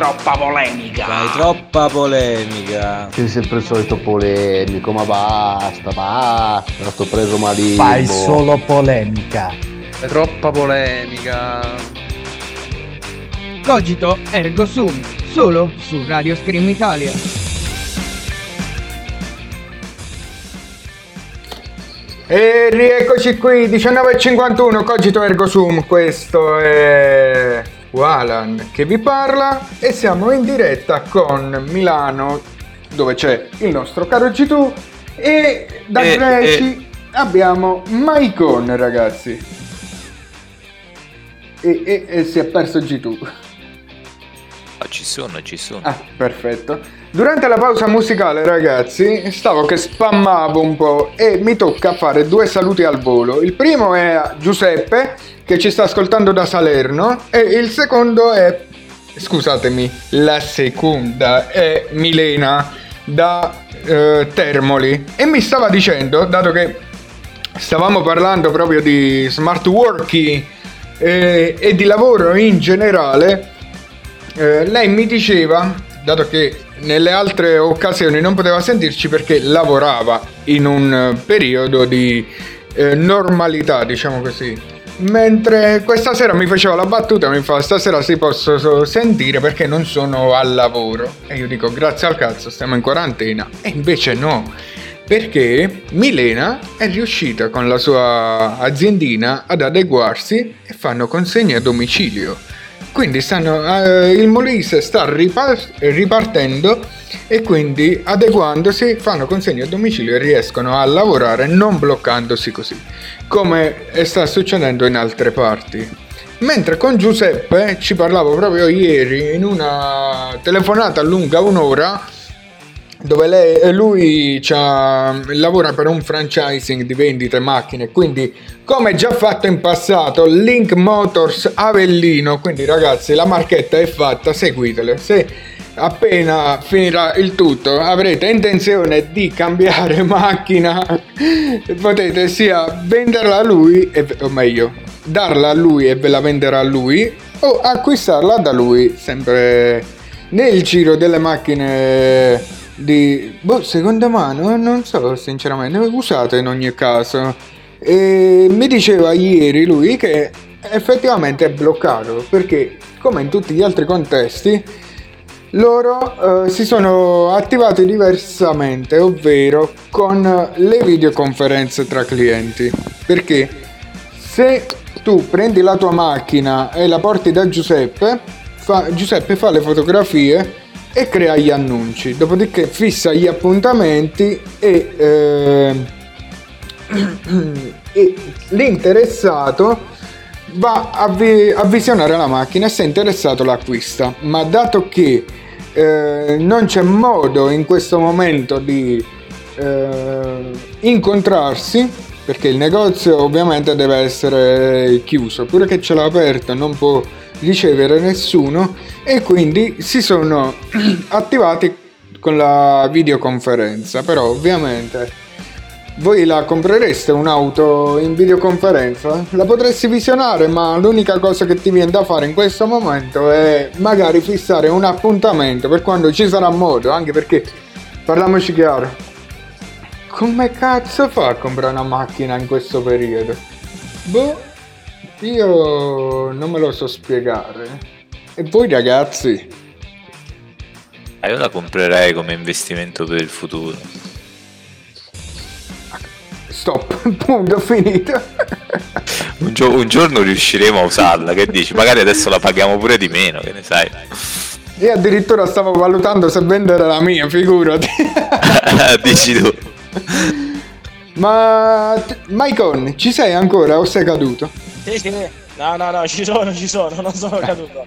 troppa polemica. Fai troppa polemica. Sei sempre il solito polemico, ma basta, basta. L'ho stato preso malissimo. Fai solo polemica. Fai troppa polemica. Cogito Ergo Sum, solo su Radio Scream Italia. E rieccoci qui, diciannove e cinquantuno, Cogito Ergo Sum, questo è Walan che vi parla e siamo in diretta con Milano, dove c'è il nostro caro G due, e da eh, Greci eh. abbiamo Maicon, ragazzi, e, e, e si è perso G due. Ci sono, ci sono. Ah, perfetto. Durante la pausa musicale, ragazzi, stavo che spammavo un po' e mi tocca fare due saluti al volo. Il primo è a Giuseppe, che ci sta ascoltando da Salerno, e il secondo è, scusatemi, la seconda è Milena da eh, Termoli. E mi stava dicendo, dato che stavamo parlando proprio di smart working eh, e di lavoro in generale, Eh, lei mi diceva, dato che nelle altre occasioni non poteva sentirci perché lavorava in un periodo di eh, normalità, diciamo così, mentre questa sera mi faceva la battuta, mi fa stasera si posso sentire perché non sono al lavoro, e io dico grazie al cazzo stiamo in quarantena, e invece no, perché Milena è riuscita con la sua aziendina ad adeguarsi e fanno consegne a domicilio. Quindi stanno, eh, il Molise sta ripar- ripartendo e quindi adeguandosi fanno consegne a domicilio e riescono a lavorare non bloccandosi così, come sta succedendo in altre parti. Mentre con Giuseppe ci parlavo proprio ieri in una telefonata lunga un'ora, dove lei, lui lavora per un franchising di vendite macchine, quindi come già fatto in passato Link Motors Avellino, quindi ragazzi la marchetta è fatta, seguitele. Se appena finirà il tutto avrete intenzione di cambiare macchina, potete sia venderla a lui, e, o meglio darla a lui e ve la venderà a lui, o acquistarla da lui, sempre nel giro delle macchine di boh, seconda mano, non so sinceramente, usate in ogni caso. E mi diceva ieri lui che effettivamente è bloccato perché, come in tutti gli altri contesti, loro eh, si sono attivati diversamente, ovvero con le videoconferenze tra clienti, perché se tu prendi la tua macchina e la porti da Giuseppe, fa, Giuseppe fa le fotografie e crea gli annunci, dopodiché fissa gli appuntamenti e, eh, e l'interessato va a, vi- a visionare la macchina e, se è interessato, l'acquista. Ma dato che eh, non c'è modo in questo momento di eh, incontrarsi, perché il negozio ovviamente deve essere chiuso, pure che ce l'ha aperto non può ricevere nessuno, e quindi si sono attivati con la videoconferenza. Però ovviamente voi la comprereste un'auto in videoconferenza? La potresti visionare, ma l'unica cosa che ti viene da fare in questo momento è magari fissare un appuntamento per quando ci sarà modo, anche perché, parliamoci chiaro, come cazzo fa a comprare una macchina in questo periodo? Boh, io non me lo so spiegare. E voi ragazzi? Ah, io la comprerei come investimento per il futuro. Stop, punto, finito. un, gio- un giorno riusciremo a usarla, che dici? Magari adesso la paghiamo pure di meno, che ne sai. Io addirittura stavo valutando se vendere la mia, figurati. Dici tu. Ma Maicon, ci sei ancora o sei caduto? Sì, sì, no, no, no, ci sono, ci sono, non sono caduto.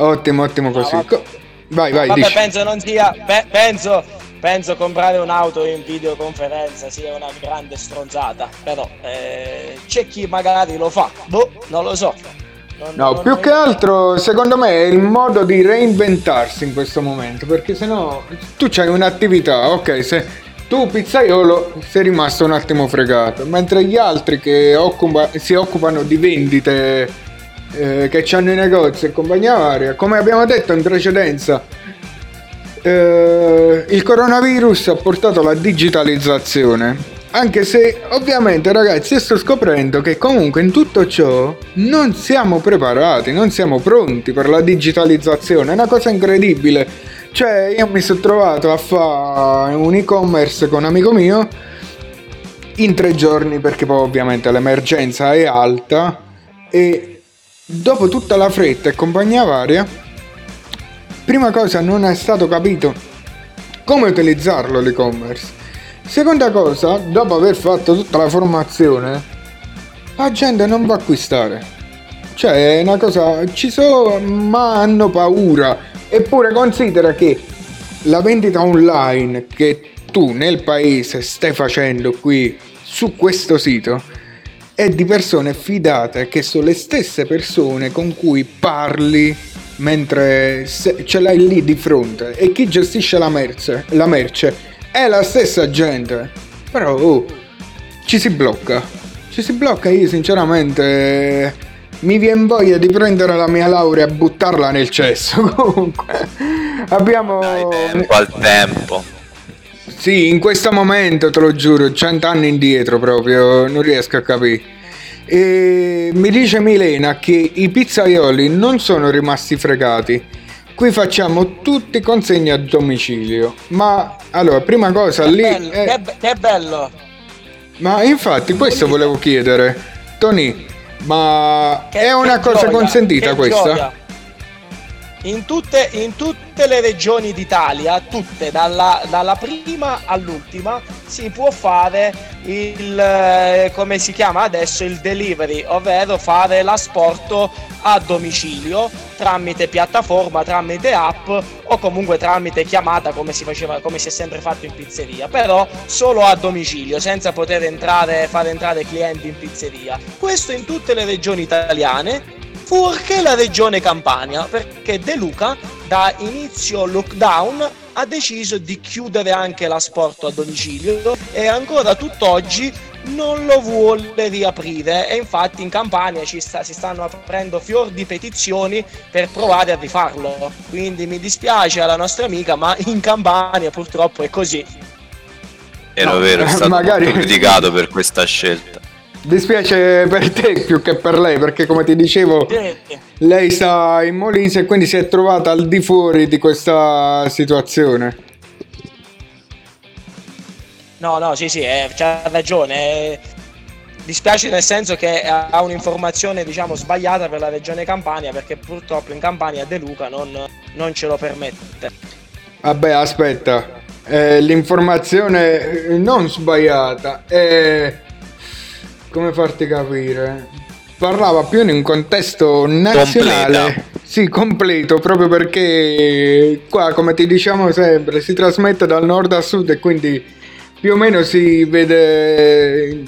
Ottimo, ottimo così. No, vabbè. Vai, vai, vabbè, dici. Penso non sia, pe- penso, penso comprare un'auto in videoconferenza sia una grande stronzata, però eh, c'è chi magari lo fa, boh, non lo so. Non, no, non più non... che altro, secondo me, è il modo di reinventarsi in questo momento, perché sennò tu c'hai un'attività, ok, se... tu pizzaiolo sei rimasto un attimo fregato, mentre gli altri che occupa, si occupano di vendite eh, che hanno i negozi e compagnia varia, come abbiamo detto in precedenza, eh, il coronavirus ha portato alla digitalizzazione. Anche se ovviamente, ragazzi, sto scoprendo che comunque in tutto ciò non siamo preparati, non siamo pronti per la digitalizzazione. È una cosa incredibile. Cioè, io mi sono trovato a fare un e-commerce con un amico mio in tre giorni, perché poi ovviamente l'emergenza è alta, e dopo tutta la fretta e compagnia varia, prima cosa non è stato capito come utilizzarlo l'e-commerce. Seconda cosa, dopo aver fatto tutta la formazione, la gente non va a acquistare. Cioè, è una cosa, ci sono, ma hanno paura. Eppure considera che la vendita online che tu nel paese stai facendo qui su questo sito è di persone fidate, che sono le stesse persone con cui parli mentre ce l'hai lì di fronte, e chi gestisce la merce, la merce è la stessa gente. Però oh, ci si blocca. Ci si blocca. Io sinceramente mi viene voglia di prendere la mia laurea e buttarla nel cesso. Comunque abbiamo tempo al tempo. Sì, in questo momento te lo giuro, cent'anni indietro proprio, non riesco a capire. E mi dice Milena che i pizzaioli non sono rimasti fregati. Qui facciamo tutti consegne a domicilio. Ma allora, prima cosa che lì bello, è... Che, be- che bello. Ma infatti questo volevo chiedere, Tony, ma che, è una cosa gioia, consentita questa? Gioia. In tutte, in tutte le regioni d'Italia, tutte, dalla, dalla prima all'ultima, si può fare il, come si chiama adesso, il delivery, ovvero fare l'asporto a domicilio tramite piattaforma, tramite app o comunque tramite chiamata, come si faceva, come si è sempre fatto in pizzeria, però solo a domicilio, senza poter entrare, far entrare clienti in pizzeria. Questo in tutte le regioni italiane, fuorché la regione Campania, perché De Luca da inizio lockdown ha deciso di chiudere anche l'asporto a domicilio e ancora tutt'oggi non lo vuole riaprire, e infatti in Campania ci sta, si stanno aprendo fior di petizioni per provare a rifarlo. Quindi mi dispiace alla nostra amica, ma in Campania purtroppo è così. Era no, vero, è stato magari... molto criticato per questa scelta. Dispiace per te più che per lei, perché come ti dicevo lei sta in Molise e quindi si è trovata al di fuori di questa situazione. No, no, sì, sì, eh, c'ha ragione. Eh, dispiace nel senso che ha un'informazione, diciamo, sbagliata per la regione Campania, perché purtroppo in Campania De Luca non, non ce lo permette. Vabbè, aspetta, eh, l'informazione non sbagliata è... Come farti capire? Parlava più in un contesto nazionale. Completa. Sì, completo, proprio perché qua, come ti diciamo sempre, si trasmette dal nord a sud e quindi più o meno si vede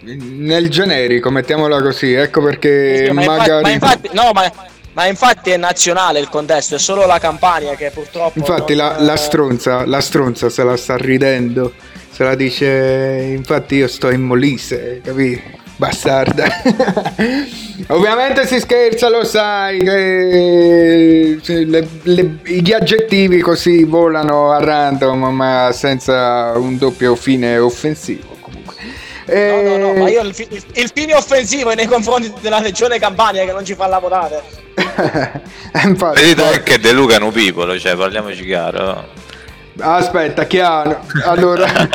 nel generico, mettiamola così. Ecco perché sì, ma magari... Infatti, ma infatti, no, ma, ma infatti è nazionale il contesto, è solo la Campania che purtroppo... Infatti non... la, la stronza, la stronza se la sta ridendo. Se la dice, infatti io sto in Molise, capì? Bastarda. Ovviamente si scherza, lo sai, che le, le, gli aggettivi così volano a random, ma senza un doppio fine offensivo comunque. E... No, no, no, ma io il, il, il fine offensivo è nei confronti della regione Campania che non ci fa lavorare. Infatti, vedete anche De Luca no people, cioè parliamoci chiaro. Aspetta, chiaro. Allora,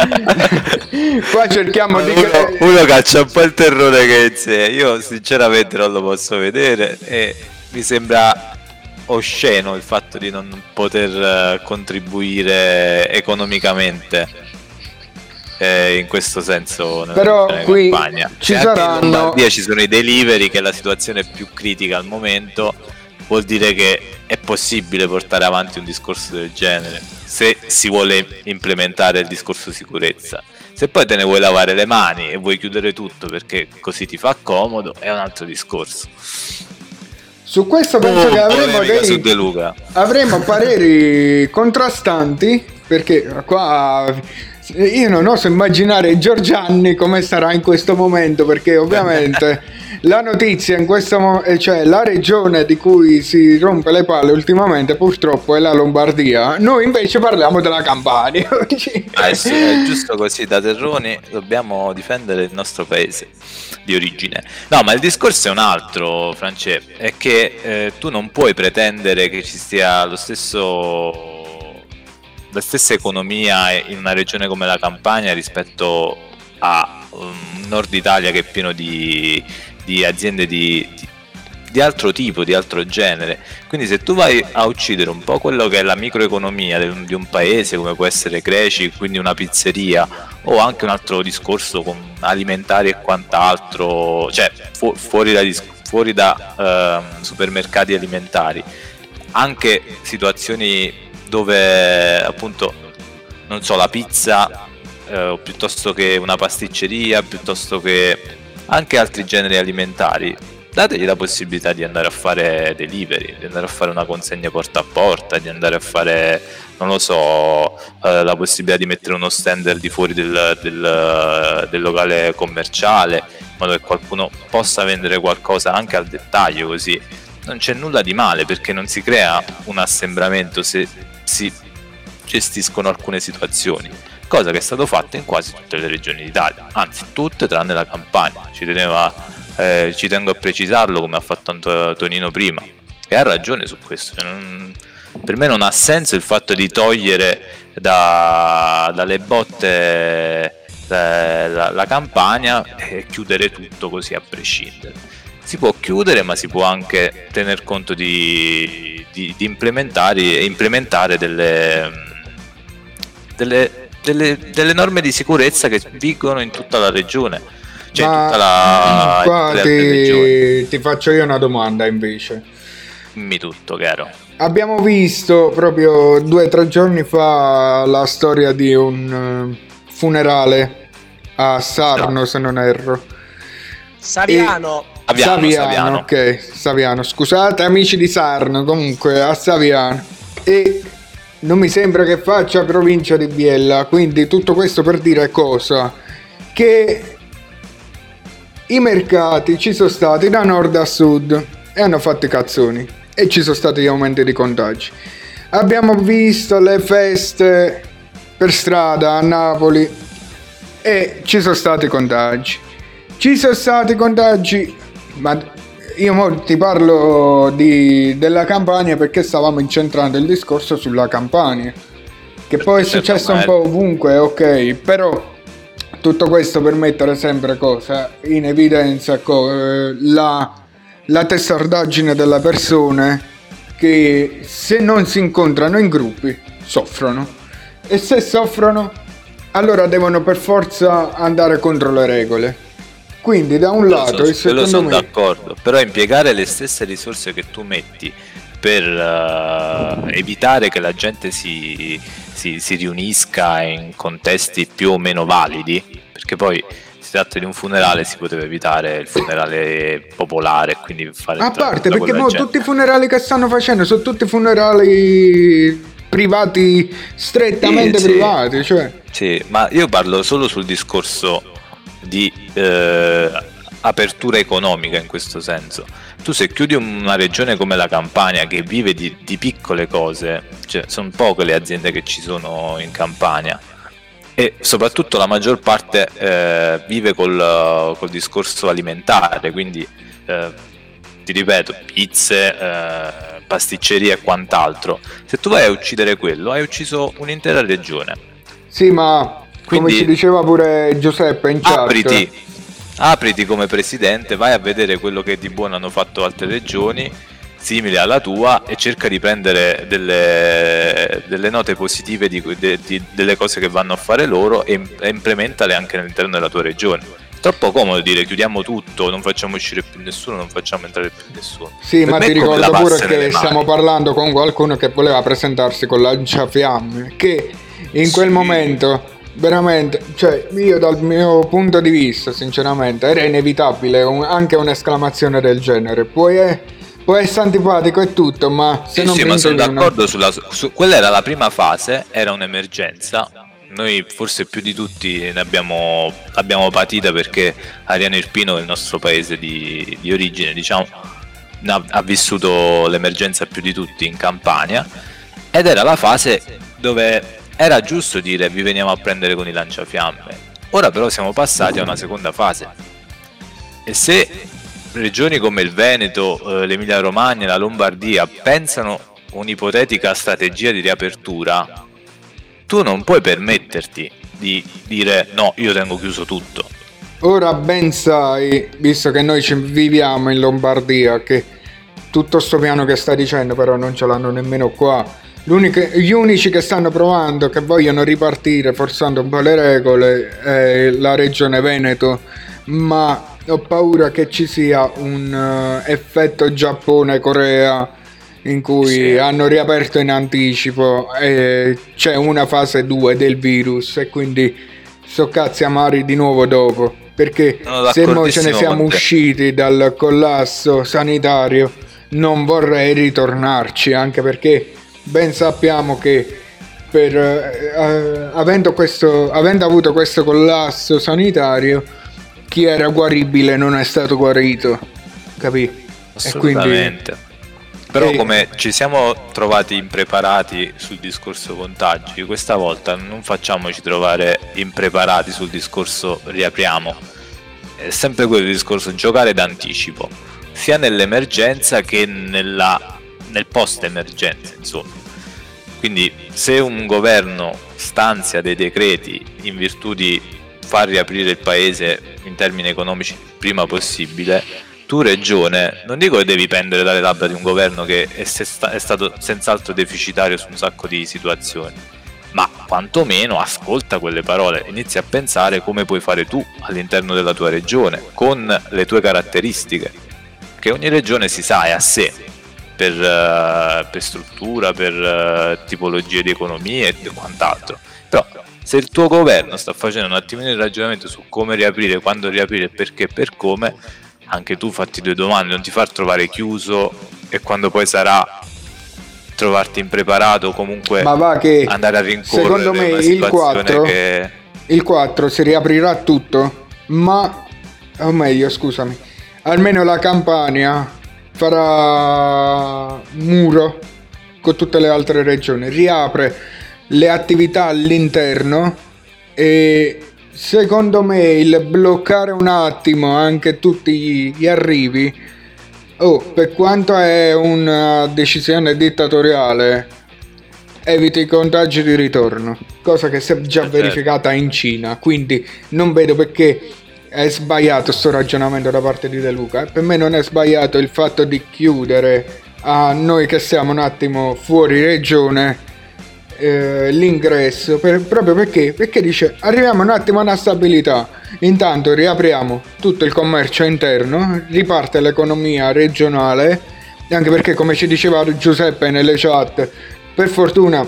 qua cerchiamo di... Uno, uno caccia un po' il terrore che c'è. Io sinceramente non lo posso vedere e mi sembra osceno il fatto di non poter contribuire economicamente eh, in questo senso. Però qui Campania ci saranno... In Lombardia ci sono i delivery, che è la situazione più critica al momento. Vuol dire che è possibile portare avanti un discorso del genere se si vuole implementare il discorso sicurezza. Se poi te ne vuoi lavare le mani e vuoi chiudere tutto perché così ti fa comodo, è un altro discorso. Su questo penso oh, che avremo dei, su De Luca avremo pareri contrastanti perché qua io non oso immaginare Giorgiani come sarà in questo momento, perché ovviamente la notizia in questo momento, cioè la regione di cui si rompe le palle ultimamente purtroppo è la Lombardia, noi invece parliamo della Campania. Eh sì, è giusto così, da terroni dobbiamo difendere il nostro paese di origine. No, ma il discorso è un altro, Francesco, è che eh, tu non puoi pretendere che ci sia lo stesso... la stessa economia in una regione come la Campania rispetto a um, Nord Italia, che è pieno di, di aziende di, di, di altro tipo, di altro genere. Quindi se tu vai a uccidere un po' quello che è la microeconomia di un, di un paese come può essere Greci, quindi una pizzeria o anche un altro discorso con alimentari e quant'altro, cioè fu, fuori da, fuori da uh, supermercati alimentari, anche situazioni dove appunto, non so, la pizza eh, piuttosto che una pasticceria, piuttosto che anche altri generi alimentari, dategli la possibilità di andare a fare delivery, di andare a fare una consegna porta a porta, di andare a fare, non lo so, eh, la possibilità di mettere uno stand al di fuori del, del, del locale commerciale, in modo che qualcuno possa vendere qualcosa anche al dettaglio, così. Non c'è nulla di male, perché non si crea un assembramento se si gestiscono alcune situazioni, cosa che è stato fatta in quasi tutte le regioni d'Italia, anzi tutte tranne la Campania. Ci teneva, eh, ci tengo a precisarlo, come ha fatto Tonino prima, e ha ragione su questo. Non, per me non ha senso il fatto di togliere da, dalle botte la, la, la Campania e chiudere tutto così a prescindere. Si può chiudere, ma si può anche tener conto di, di, di implementare, implementare delle, delle, delle, delle norme di sicurezza che vigono in tutta la regione, cioè ma tutta la qua ti, ti faccio io una domanda invece. Dimmi tutto, caro. Abbiamo visto proprio due o tre giorni fa la storia di un funerale a Sarno, no. se non erro. Saviano. E... Saviano, Saviano, Saviano, ok, Saviano, scusate amici di Sarno, comunque a Saviano, e non mi sembra che faccia provincia di Biella, quindi tutto questo per dire cosa? Che i mercati ci sono stati da nord a sud e hanno fatto i cazzoni e ci sono stati gli aumenti di contagi. Abbiamo visto le feste per strada a Napoli e ci sono stati contagi, ci sono stati contagi. Ma io mo ti parlo di, della Campania, perché stavamo incentrando il discorso sulla Campania, che poi è successo un po' ovunque, ok, però tutto questo per mettere sempre cosa in evidenza, co- la, la testardaggine delle persone che se non si incontrano in gruppi soffrono, e se soffrono allora devono per forza andare contro le regole. Quindi da un lato, e secondo me, sono d'accordo, però impiegare le stesse risorse che tu metti per uh, evitare che la gente si, si, si riunisca in contesti più o meno validi, perché poi si tratta di un funerale, si poteva evitare il funerale popolare, quindi fare a parte, perché mo tutti i funerali che stanno facendo sono tutti funerali privati, strettamente sì, privati, sì. Cioè. Sì, ma io parlo solo sul discorso di eh, apertura economica, in questo senso. Tu se chiudi una regione come la Campania, che vive di, di piccole cose, cioè sono poche le aziende che ci sono in Campania, e soprattutto la maggior parte eh, vive col, col discorso alimentare, quindi eh, ti ripeto, pizze, eh, pasticcerie e quant'altro. Se tu vai a uccidere quello, hai ucciso un'intera regione. Sì, ma quindi, come ci diceva pure Giuseppe in chat, apriti, apriti come presidente, vai a vedere quello che di buono hanno fatto altre regioni simili alla tua e cerca di prendere delle, delle note positive di, di, di, delle cose che vanno a fare loro e, e implementale anche all'interno della tua regione. Troppo comodo dire chiudiamo tutto, non facciamo uscire più nessuno, non facciamo entrare più nessuno. Sì, per ma ti ricordo pure che stiamo parlando con qualcuno che voleva presentarsi con lanciafiamme, che in sì. quel momento... veramente, cioè io dal mio punto di vista sinceramente era inevitabile un, anche un'esclamazione del genere. Poi è può essere antipatico e tutto, ma se sì, non sì, ma sono d'accordo una... sulla su, quella era la prima fase, era un'emergenza. Noi forse più di tutti ne abbiamo l'abbiamo patita, perché Ariano Irpino, il nostro paese di, di origine, diciamo, ha, ha vissuto l'emergenza più di tutti in Campania, ed era la fase dove era giusto dire vi veniamo a prendere con i lanciafiamme. Ora però siamo passati a una seconda fase, e se regioni come il Veneto, eh, l'Emilia Romagna, la Lombardia pensano un'ipotetica strategia di riapertura, tu non puoi permetterti di dire no, io tengo chiuso tutto. Ora ben sai, visto che noi ci viviamo in Lombardia, che tutto sto piano che stai dicendo però non ce l'hanno nemmeno qua. L'unico, gli unici che stanno provando, che vogliono ripartire forzando un po' le regole, è la regione Veneto, ma ho paura che ci sia un uh, effetto Giappone-Corea, in cui sì. hanno riaperto in anticipo e c'è una fase due del virus, e quindi so cazzi amari di nuovo dopo, perché se noi ce ne siamo usciti dal collasso sanitario non vorrei ritornarci, anche perché ben sappiamo che per, eh, avendo, questo, avendo avuto questo collasso sanitario, chi era guaribile non è stato guarito, capì? Assolutamente. E quindi... Però come ci siamo trovati impreparati sul discorso contagi, questa volta non facciamoci trovare impreparati sul discorso riapriamo. È sempre quello il discorso, giocare d'anticipo, sia nell'emergenza che nella, nel post-emergenza, insomma. Quindi se un governo stanzia dei decreti in virtù di far riaprire il paese in termini economici prima possibile... Tu regione, non dico che devi pendere dalle labbra di un governo che è, sesta- è stato senz'altro deficitario su un sacco di situazioni, ma quantomeno ascolta quelle parole, inizia a pensare come puoi fare tu all'interno della tua regione, con le tue caratteristiche, che ogni regione si sa è a sé, per, uh, per struttura, per uh, tipologie di economia e quant'altro. Però se il tuo governo sta facendo un attimino il ragionamento su come riaprire, quando riaprire, perché, per come, anche tu fatti due domande, non ti far trovare chiuso e quando poi sarà trovarti impreparato, comunque ma va che andare a rincorrere. Secondo me il quattro, che... il quattro si riaprirà tutto, ma o meglio scusami, almeno la Campania farà muro con tutte le altre regioni, riapre le attività all'interno. E secondo me il bloccare un attimo anche tutti gli arrivi, oh, per quanto è una decisione dittatoriale, evita i contagi di ritorno, cosa che si è già verificata in Cina, quindi non vedo perché è sbagliato sto ragionamento da parte di De Luca. Per me non è sbagliato il fatto di chiudere a noi che siamo un attimo fuori regione l'ingresso, per, proprio perché perché dice arriviamo un attimo a una stabilità, intanto riapriamo tutto il commercio interno, riparte l'economia regionale, anche perché come ci diceva Giuseppe nelle chat, per fortuna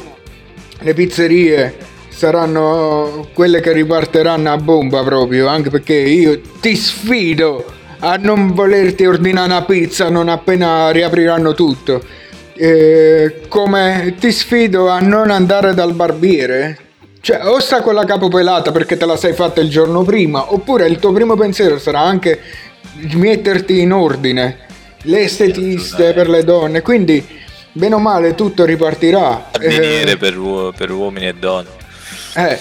le pizzerie saranno quelle che riparteranno a bomba, proprio anche perché io ti sfido a non volerti ordinare una pizza non appena riapriranno tutto. Eh, come ti sfido a non andare dal barbiere, cioè o sta con la capopelata perché te la sei fatta il giorno prima, oppure il tuo primo pensiero sarà anche metterti in ordine, le estetiste per le donne, quindi bene o male tutto ripartirà, eh, per, uo- per uomini e donne, eh,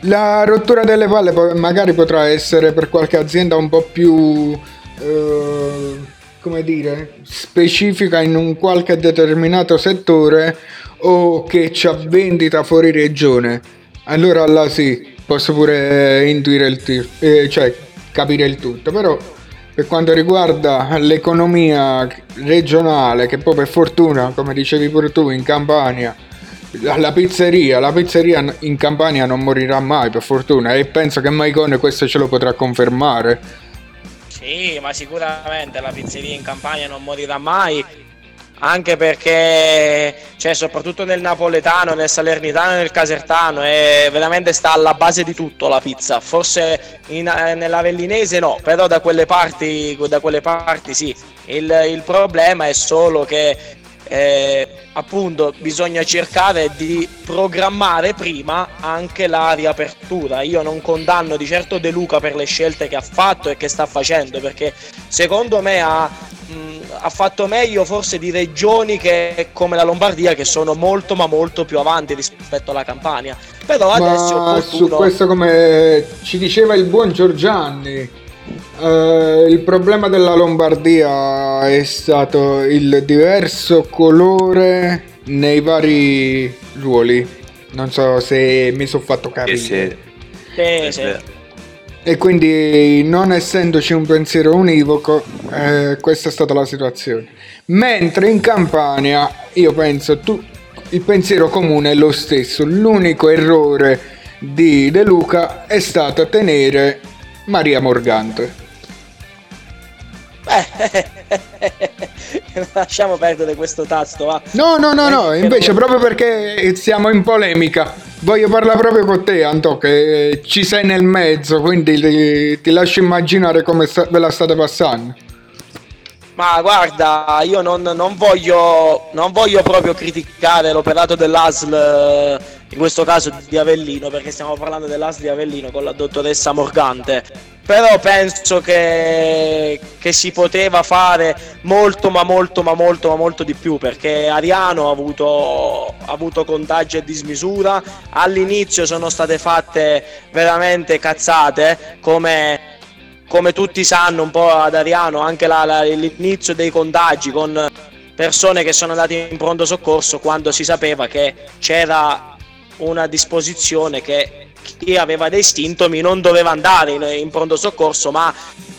la rottura delle palle po- magari potrà essere per qualche azienda un po' più eh, come dire, specifica in un qualche determinato settore, o che c'ha vendita fuori regione, allora là sì, posso pure intuire il t- eh, cioè capire il tutto. Però per quanto riguarda l'economia regionale, che poi per fortuna, come dicevi pure tu, in Campania la, la pizzeria la pizzeria in Campania non morirà mai, per fortuna, e penso che Maicon questo ce lo potrà confermare. Sì, ma sicuramente la pizzeria in Campania non morirà mai, anche perché cioè, soprattutto nel napoletano, nel salernitano e nel casertano è, veramente sta alla base di tutto la pizza. Forse in, nell'avellinese no, però da quelle parti, da quelle parti sì. Il, il problema è solo che eh, appunto bisogna cercare di programmare prima anche la riapertura. Io non condanno di certo De Luca per le scelte che ha fatto e che sta facendo, perché secondo me ha, mh, ha fatto meglio forse di regioni che come la Lombardia, che sono molto ma molto più avanti rispetto alla Campania. Però adesso ma opportuno... su questo, come ci diceva il buon Giorgiani, Uh, il problema della Lombardia è stato il diverso colore nei vari ruoli. Non so se mi sono fatto capire. Sì, sì. Sì, e quindi, non essendoci un pensiero univoco, eh, questa è stata la situazione. Mentre in Campania, io penso tu, il pensiero comune è lo stesso. L'unico errore di De Luca è stato tenere Maria Morgante. Beh, lasciamo perdere questo tasto, va. No, no, no, no, invece proprio perché siamo in polemica, voglio parlare proprio con te, Anto, che ci sei nel mezzo, quindi ti, ti lascio immaginare come sta, ve la state passando. Ma guarda, io non, non voglio non voglio proprio criticare l'operato dell'A S L, in questo caso di Avellino, perché stiamo parlando dell'A S L di Avellino con la dottoressa Morgante. Però penso che, che si poteva fare molto ma molto ma molto ma molto di più, perché Ariano ha avuto, ha avuto contagi a dismisura. All'inizio sono state fatte veramente cazzate, come... come tutti sanno un po' ad Ariano, anche la, la, l'inizio dei contagi con persone che sono andate in pronto soccorso quando si sapeva che c'era una disposizione che chi aveva dei sintomi non doveva andare in, in pronto soccorso, ma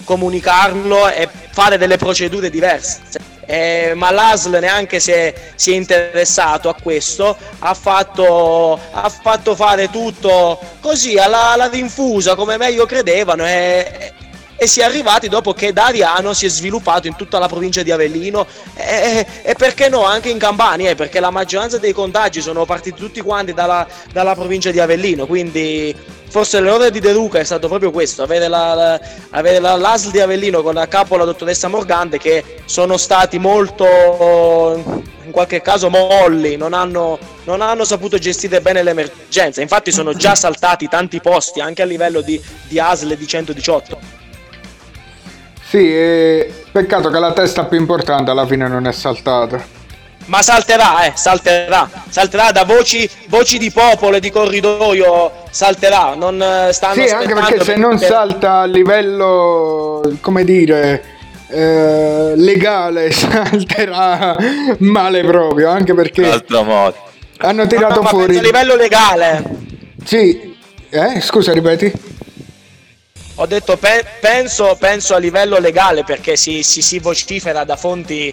comunicarlo e fare delle procedure diverse. Eh, ma l'A S L neanche se si è interessato a questo, ha fatto, ha fatto fare tutto così alla, alla rinfusa, come meglio credevano, e, e si è arrivati dopo che da Ariano si è sviluppato in tutta la provincia di Avellino e, e perché no anche in Campania, eh, perché la maggioranza dei contagi sono partiti tutti quanti dalla, dalla provincia di Avellino. Quindi forse l'errore di De Luca è stato proprio questo, avere, la, la, avere la, l'A S L di Avellino con a capo la dottoressa Morgante, che sono stati molto, in qualche caso, molli, non hanno, non hanno saputo gestire bene l'emergenza. Infatti sono già saltati tanti posti anche a livello di, di A S L di centodiciotto. Sì, eh, peccato che la testa più importante alla fine non è saltata. Ma salterà, eh, salterà, salterà da voci, voci di popolo e di corridoio, salterà, non stanno sì, aspettando. Sì, anche perché per... se non salta a livello, come dire, eh, legale, salterà male proprio, anche perché altro modo. Hanno tirato no, no, fuori... a livello legale. Sì, eh, scusa, ripeti. Ho detto pe- penso, penso a livello legale, perché si, si, si vocifera da fonti,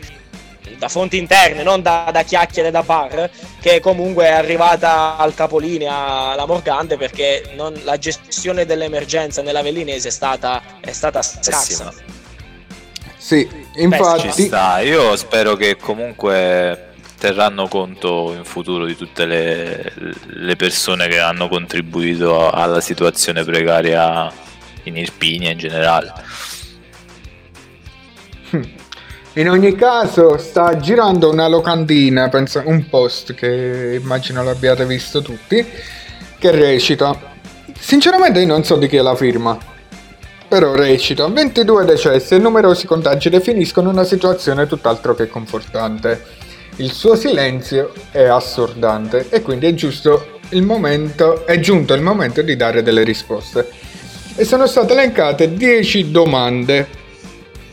da fonti interne, non da, da chiacchiere da bar, che comunque è arrivata al capolinea la Morgante, perché non, la gestione dell'emergenza nell'Avellinese è stata, è stata scarsa. Sì, infatti. Beh, ci sta. Io spero che comunque terranno conto in futuro di tutte le, le persone che hanno contribuito alla situazione precaria in Irpinia in generale. In ogni caso sta girando una locandina, penso, un post che immagino l'abbiate visto tutti, che recita, sinceramente io non so di chi è la firma, però recita: ventidue decessi e numerosi contagi definiscono una situazione tutt'altro che confortante, il suo silenzio è assordante e quindi è giusto il momento, è giunto il momento di dare delle risposte. E sono state elencate dieci domande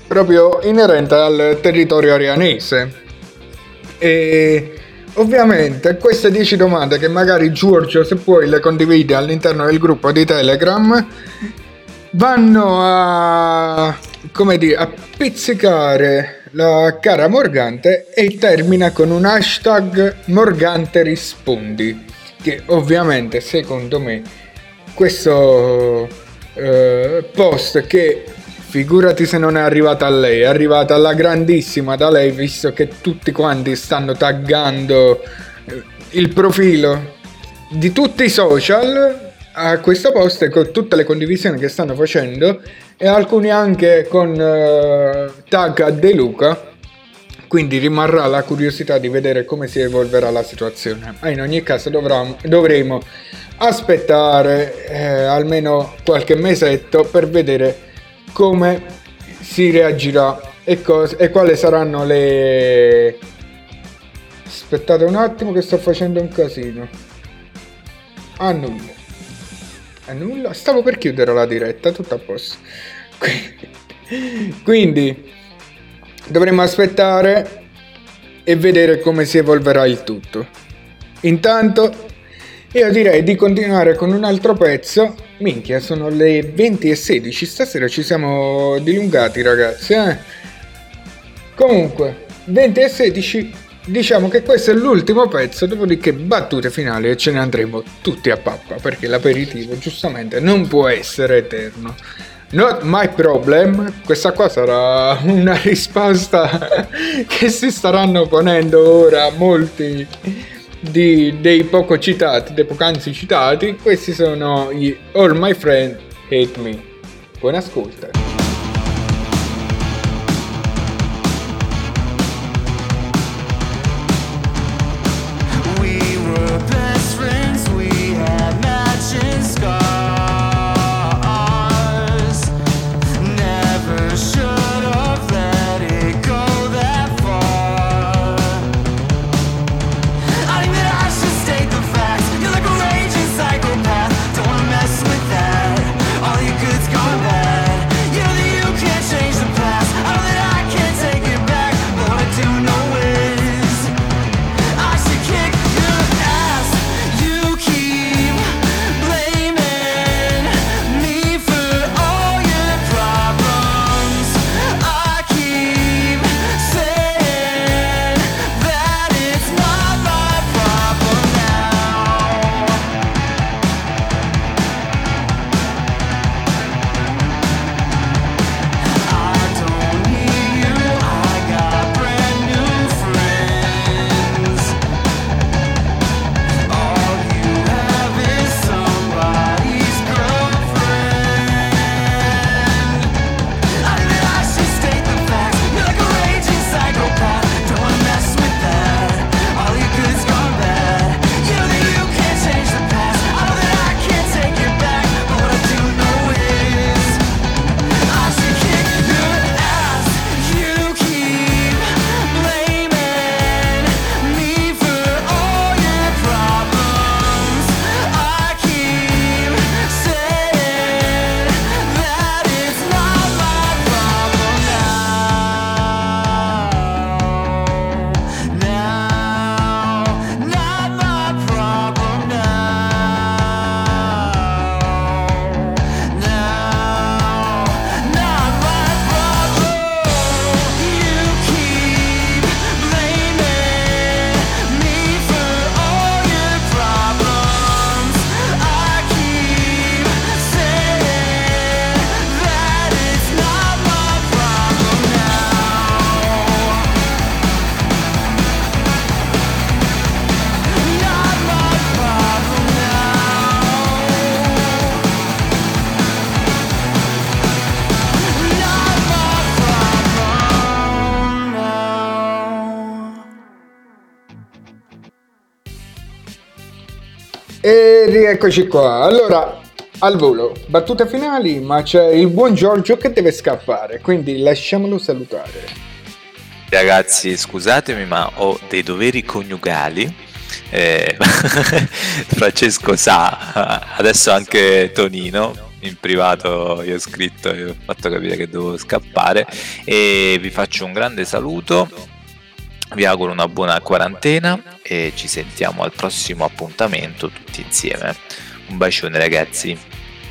proprio inerente al territorio arianese, e ovviamente queste dieci domande, che magari Giorgio se puoi le condividi all'interno del gruppo di Telegram, vanno a, come dire, a pizzicare la cara Morgante, e termina con un hashtag Morgante rispondi, che ovviamente secondo me questo Uh, post che Figurati se non è arrivata a lei, è arrivata alla grandissima da lei, visto che tutti quanti stanno taggando il profilo di tutti i social a questo post e con tutte le condivisioni che stanno facendo, e alcuni anche con uh, tag a De Luca. Quindi rimarrà la curiosità di vedere come si evolverà la situazione, ma in ogni caso dovremo, dovremo aspettare eh, almeno qualche mesetto per vedere come si reagirà e, cos- e quali saranno le... Aspettate un attimo che sto facendo un casino. A nulla. A nulla? Stavo per chiudere la diretta, tutto a posto. Quindi dovremo aspettare e vedere come si evolverà il tutto. Intanto io direi di continuare con un altro pezzo. Minchia, sono le venti e sedici, stasera ci siamo dilungati ragazzi, eh? Comunque, venti e sedici, diciamo che questo è l'ultimo pezzo, dopodiché battute finali e ce ne andremo tutti a pappa, perché l'aperitivo giustamente non può essere eterno. Not my problem, questa qua sarà una risposta che si staranno ponendo ora molti di, dei poco citati, dei poc'anzi citati. Questi sono gli All My Friends Hate Me. Buon ascolto. Eccoci qua, allora al volo, battute finali, ma c'è il buon Giorgio che deve scappare, quindi lasciamolo salutare. Ragazzi, scusatemi, ma ho dei doveri coniugali, eh, Francesco sa, adesso anche Tonino, in privato gli ho scritto, gli ho fatto capire che devo scappare, e vi faccio un grande saluto, vi auguro una buona quarantena e ci sentiamo al prossimo appuntamento tutti insieme. Un bacione ragazzi.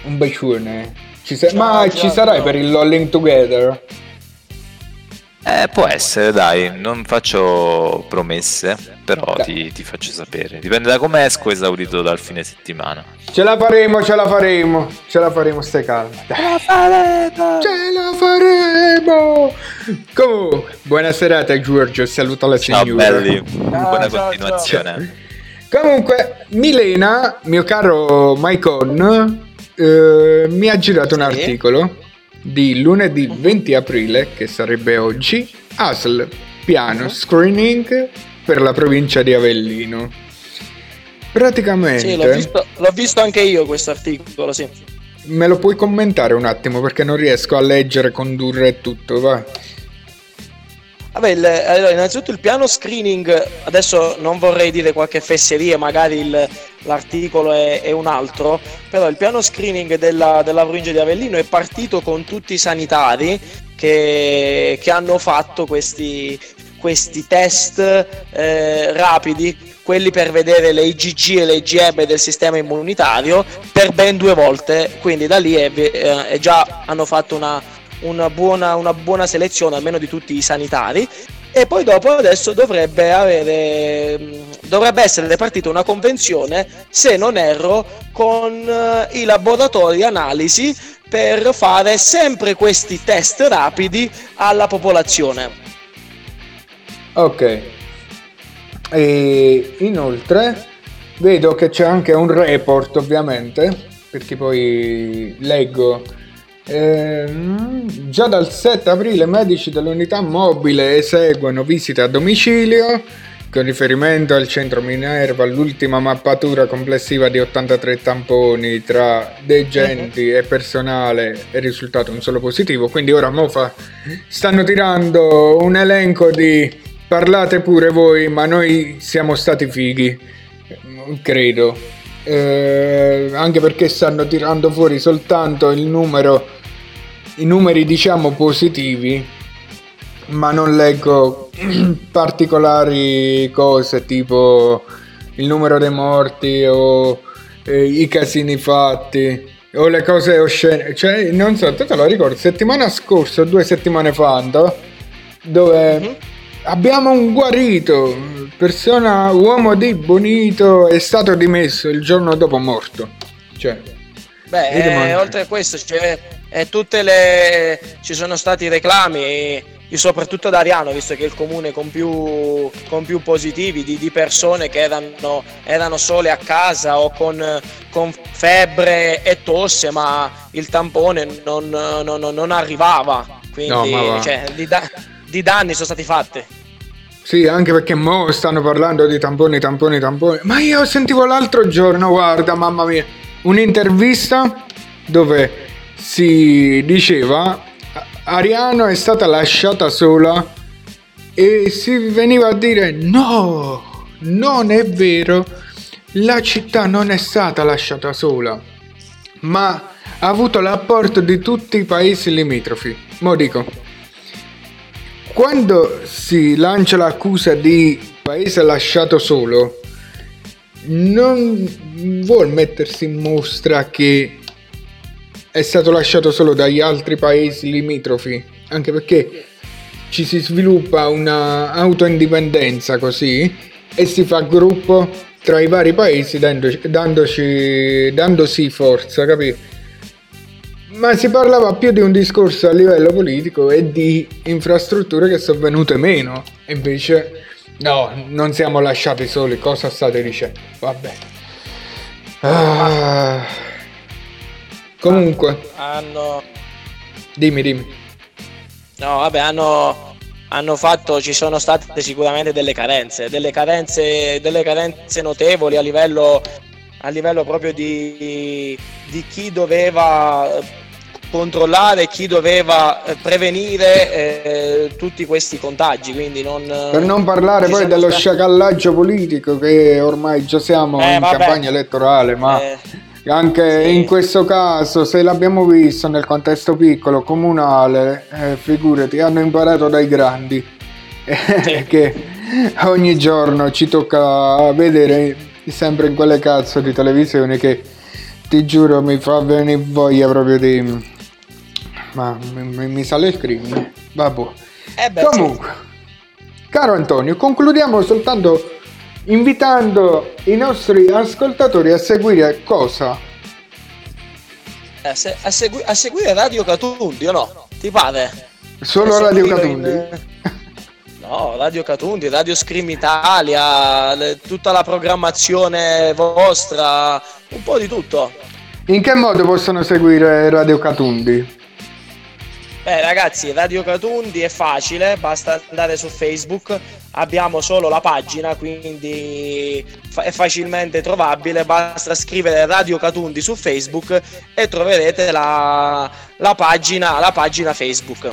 Un bacione. Ci se- Ma ci sarai per il Lolling Together? Eh, può essere, dai, non faccio promesse, però ti, ti faccio sapere. Dipende da come esco esaurito dal fine settimana. Ce la faremo, ce la faremo, ce la faremo, stai calmo. Ce la faremo! Ce la faremo! Comunque, buona serata Giorgio, saluto la ciao, signora. Ciao belli, ciao, buona ciao, continuazione. Ciao. Comunque, Milena, mio caro Maicon, eh, mi ha girato un sì. articolo di lunedì venti aprile, che sarebbe oggi. A S L, piano screening per la provincia di Avellino. Praticamente sì, l'ho visto, l'ho visto anche io questo articolo, sì. Me lo puoi commentare un attimo, perché non riesco a leggere, condurre tutto, va. Vabbè, il, allora, innanzitutto il piano screening, adesso non vorrei dire qualche fesseria, magari il, l'articolo è, è un altro, però il piano screening della, della provincia di Avellino è partito con tutti i sanitari che, che hanno fatto questi, questi test eh, rapidi, quelli per vedere le I G G e le I G M del sistema immunitario, per ben due volte, quindi da lì è, è già hanno fatto una... Una buona, una buona selezione almeno di tutti i sanitari, e poi dopo adesso dovrebbe avere dovrebbe essere partita una convenzione, se non erro, con i laboratori analisi per fare sempre questi test rapidi alla popolazione. Ok, e inoltre vedo che c'è anche un report, ovviamente, perché poi leggo. Eh, già dal sette aprile medici dell'unità mobile eseguono visite a domicilio con riferimento al centro Minerva. L'ultima mappatura complessiva di ottantatré tamponi tra degenti e personale è risultato un solo positivo, quindi ora mofa stanno tirando un elenco di parlate pure voi, ma noi siamo stati fighi, credo, eh, anche perché stanno tirando fuori soltanto il numero i numeri diciamo positivi, ma non leggo particolari cose tipo il numero dei morti o eh, i casini fatti o le cose oscene, cioè non so, te te lo ricordo settimana scorsa o due settimane fa, dove mm-hmm. abbiamo un guarito, persona, uomo di Bonito è stato dimesso il giorno dopo morto, cioè beh eh, oltre a questo cioè E tutte le ci sono stati reclami, e soprattutto da Ariano, visto che è il comune con più con più positivi di, di persone che erano erano sole a casa o con, con febbre e tosse, ma il tampone non, non, non arrivava, quindi no, cioè, di, da, di danni sono stati fatti. Sì, anche perché mo stanno parlando di tamponi, tamponi, tamponi. Ma io sentivo l'altro giorno, guarda, mamma mia, un'intervista dove si diceva Ariano è stata lasciata sola e si veniva a dire no, non è vero, la città non è stata lasciata sola, ma ha avuto l'apporto di tutti i paesi limitrofi. Mo dico, quando si lancia l'accusa di paese lasciato solo, non vuol mettersi in mostra che è stato lasciato solo dagli altri paesi limitrofi, anche perché ci si sviluppa una autoindipendenza così e si fa gruppo tra i vari paesi dandoci, dandoci, dandosi forza, capito? Ma si parlava più di un discorso a livello politico e di infrastrutture che sono venute meno, e invece no, non siamo lasciati soli, cosa state dicendo? Vabbè. Ah. Comunque hanno dimmi dimmi no vabbè hanno hanno fatto ci sono state sicuramente delle carenze delle carenze delle carenze notevoli a livello a livello proprio di di chi doveva controllare, chi doveva prevenire eh, tutti questi contagi, quindi non per non parlare poi dello stati... sciacallaggio politico che ormai già siamo eh, in vabbè. campagna elettorale, ma eh. Anche sì. in questo caso, se l'abbiamo visto nel contesto piccolo comunale, eh, figurati, hanno imparato dai grandi, eh, sì. che ogni giorno ci tocca vedere sempre in quelle cazzo di televisione che, ti giuro, mi fa venire voglia proprio di... ma mi, mi sale il crimine, vabbè. Eh beh, comunque, sì. Caro Antonio, concludiamo soltanto invitando i nostri ascoltatori a seguire cosa? A, se, a, segui, a seguire Radio Katundi, o no? Ti pare? Solo Radio Katundi? In... No, Radio Katundi, Radio Scream Italia, le, tutta la programmazione vostra, un po' di tutto. In che modo possono seguire Radio Katundi? Beh ragazzi, Radio Katundi è facile, basta andare su Facebook, abbiamo solo la pagina, quindi è facilmente trovabile, basta scrivere Radio Katundi su Facebook e troverete la, la, pagina, la pagina Facebook.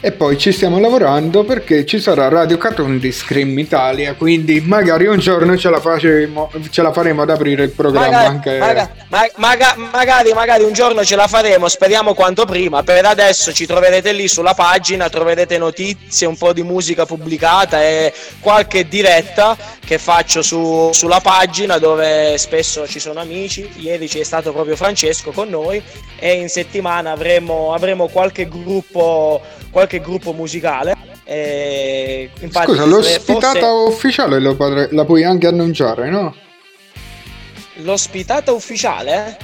E poi ci stiamo lavorando perché ci sarà Radio Katundi Scream Italia, quindi magari un giorno ce la, facemo, ce la faremo ad aprire il programma magari, anche... Maga, ma, maga, magari, magari un giorno ce la faremo, speriamo quanto prima. Per adesso ci troverete lì sulla pagina, troverete notizie, un po' di musica pubblicata e qualche diretta che faccio su, sulla pagina, dove spesso ci sono amici. Ieri c'è stato proprio Francesco con noi e in settimana avremo, avremo qualche gruppo... Qualche Che gruppo musicale. Eh, infatti, scusa, l'ospitata forse... ufficiale lo padre... la puoi anche annunciare, no? L'ospitata ufficiale?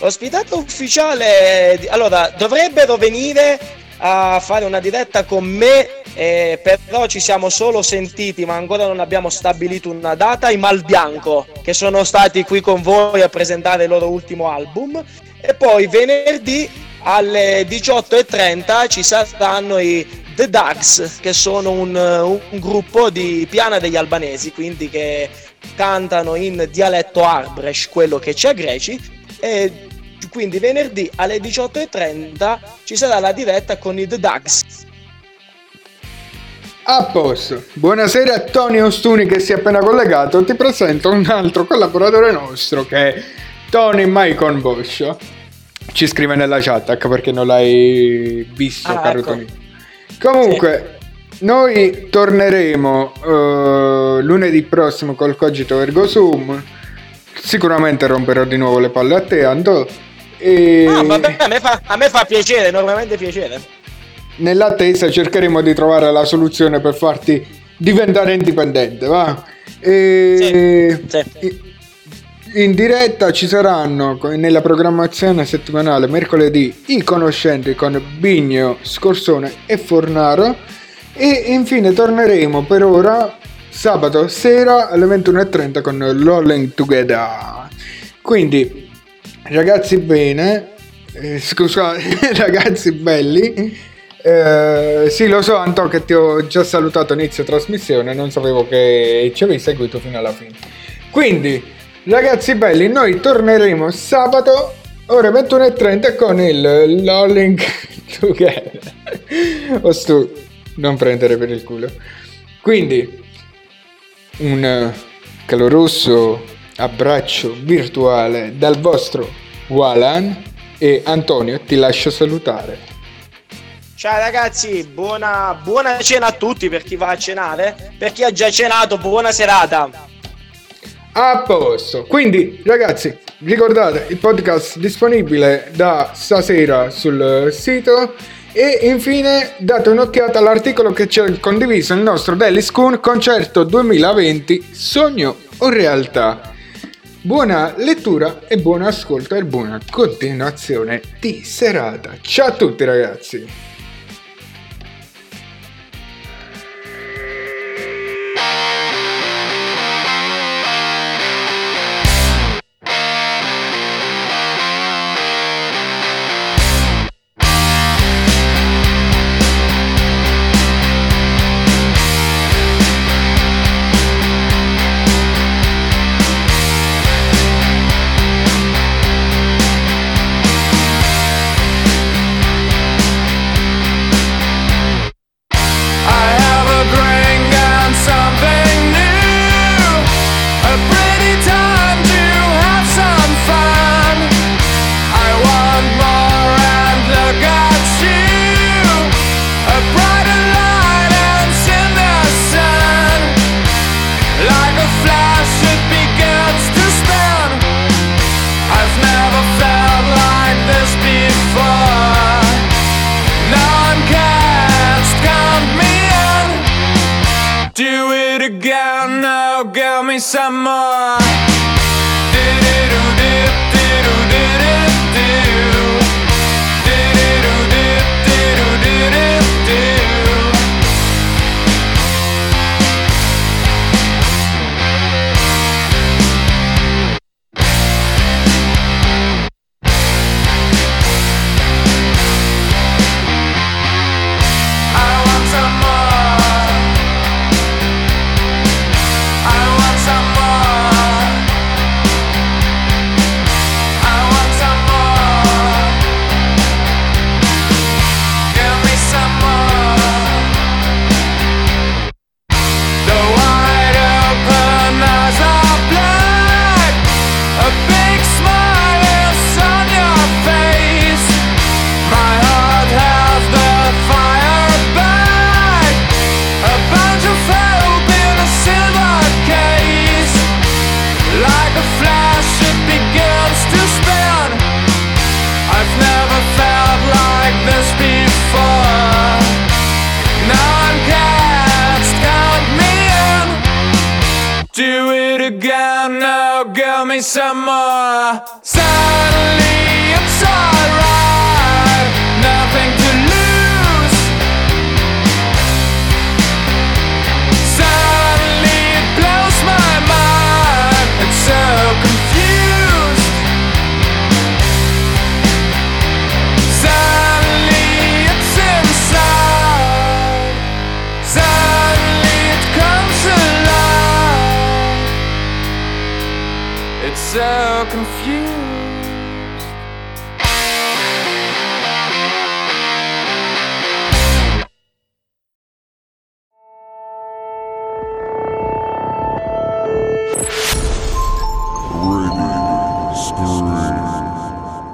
L'ospitata ufficiale, allora, dovrebbero venire a fare una diretta con me, eh, però ci siamo solo sentiti, ma ancora non abbiamo stabilito una data. I Mal Bianco, che sono stati qui con voi a presentare il loro ultimo album, e poi venerdì alle diciotto e trenta ci saranno i The Dugs, che sono un, un gruppo di Piana degli Albanesi, quindi che cantano in dialetto arbëresh, quello che c'è a Greci, e quindi venerdì alle diciotto e trenta ci sarà la diretta con i The Dugs. A posto. Buonasera a Tony Ostuni che si è appena collegato. Ti presento un altro collaboratore nostro che è Tony Maicon Boscia. Ci scrive nella chat, ecco perché non l'hai visto, ah, caro ecco. Tonino. Comunque, sì. Noi torneremo uh, lunedì prossimo col Cogito Ergo Sum. Sicuramente romperò di nuovo le palle a te, Anto. E... Ah, vabbè, a me fa, a me fa piacere, enormemente piacere. Nell'attesa cercheremo di trovare la soluzione per farti diventare indipendente, va? E... Sì, sì. E... In diretta ci saranno nella programmazione settimanale mercoledì I Conoscenti con Bigno, Scorsone e Fornaro, e infine torneremo per ora sabato sera alle ventuno e trenta con Lolling Together. Quindi ragazzi bene, eh, scusate ragazzi belli, eh, sì lo so Anto che ti ho già salutato inizio trasmissione, non sapevo che ci avevi seguito fino alla fine. Quindi ragazzi belli, noi torneremo sabato ore ventuno e trenta con il Lolling Together. Ostu, non prendere per il culo. Quindi un caloroso abbraccio virtuale dal vostro Walan, e Antonio ti lascio salutare. Ciao ragazzi, buona, buona cena a tutti, per chi va a cenare, per chi ha già cenato buona serata. A posto. Quindi ragazzi, ricordate il podcast disponibile da stasera sul sito, e infine date un'occhiata all'articolo che ci ha condiviso il nostro Daily Scoon, concerto duemilaventi, sogno o realtà. Buona lettura e buon ascolto e buona continuazione di serata. Ciao a tutti ragazzi. girl, me some more. Some more. Suddenly it's alright, nothing to lose. Suddenly it blows my mind, it's so confused. Suddenly it's inside, suddenly it comes alive. So confused.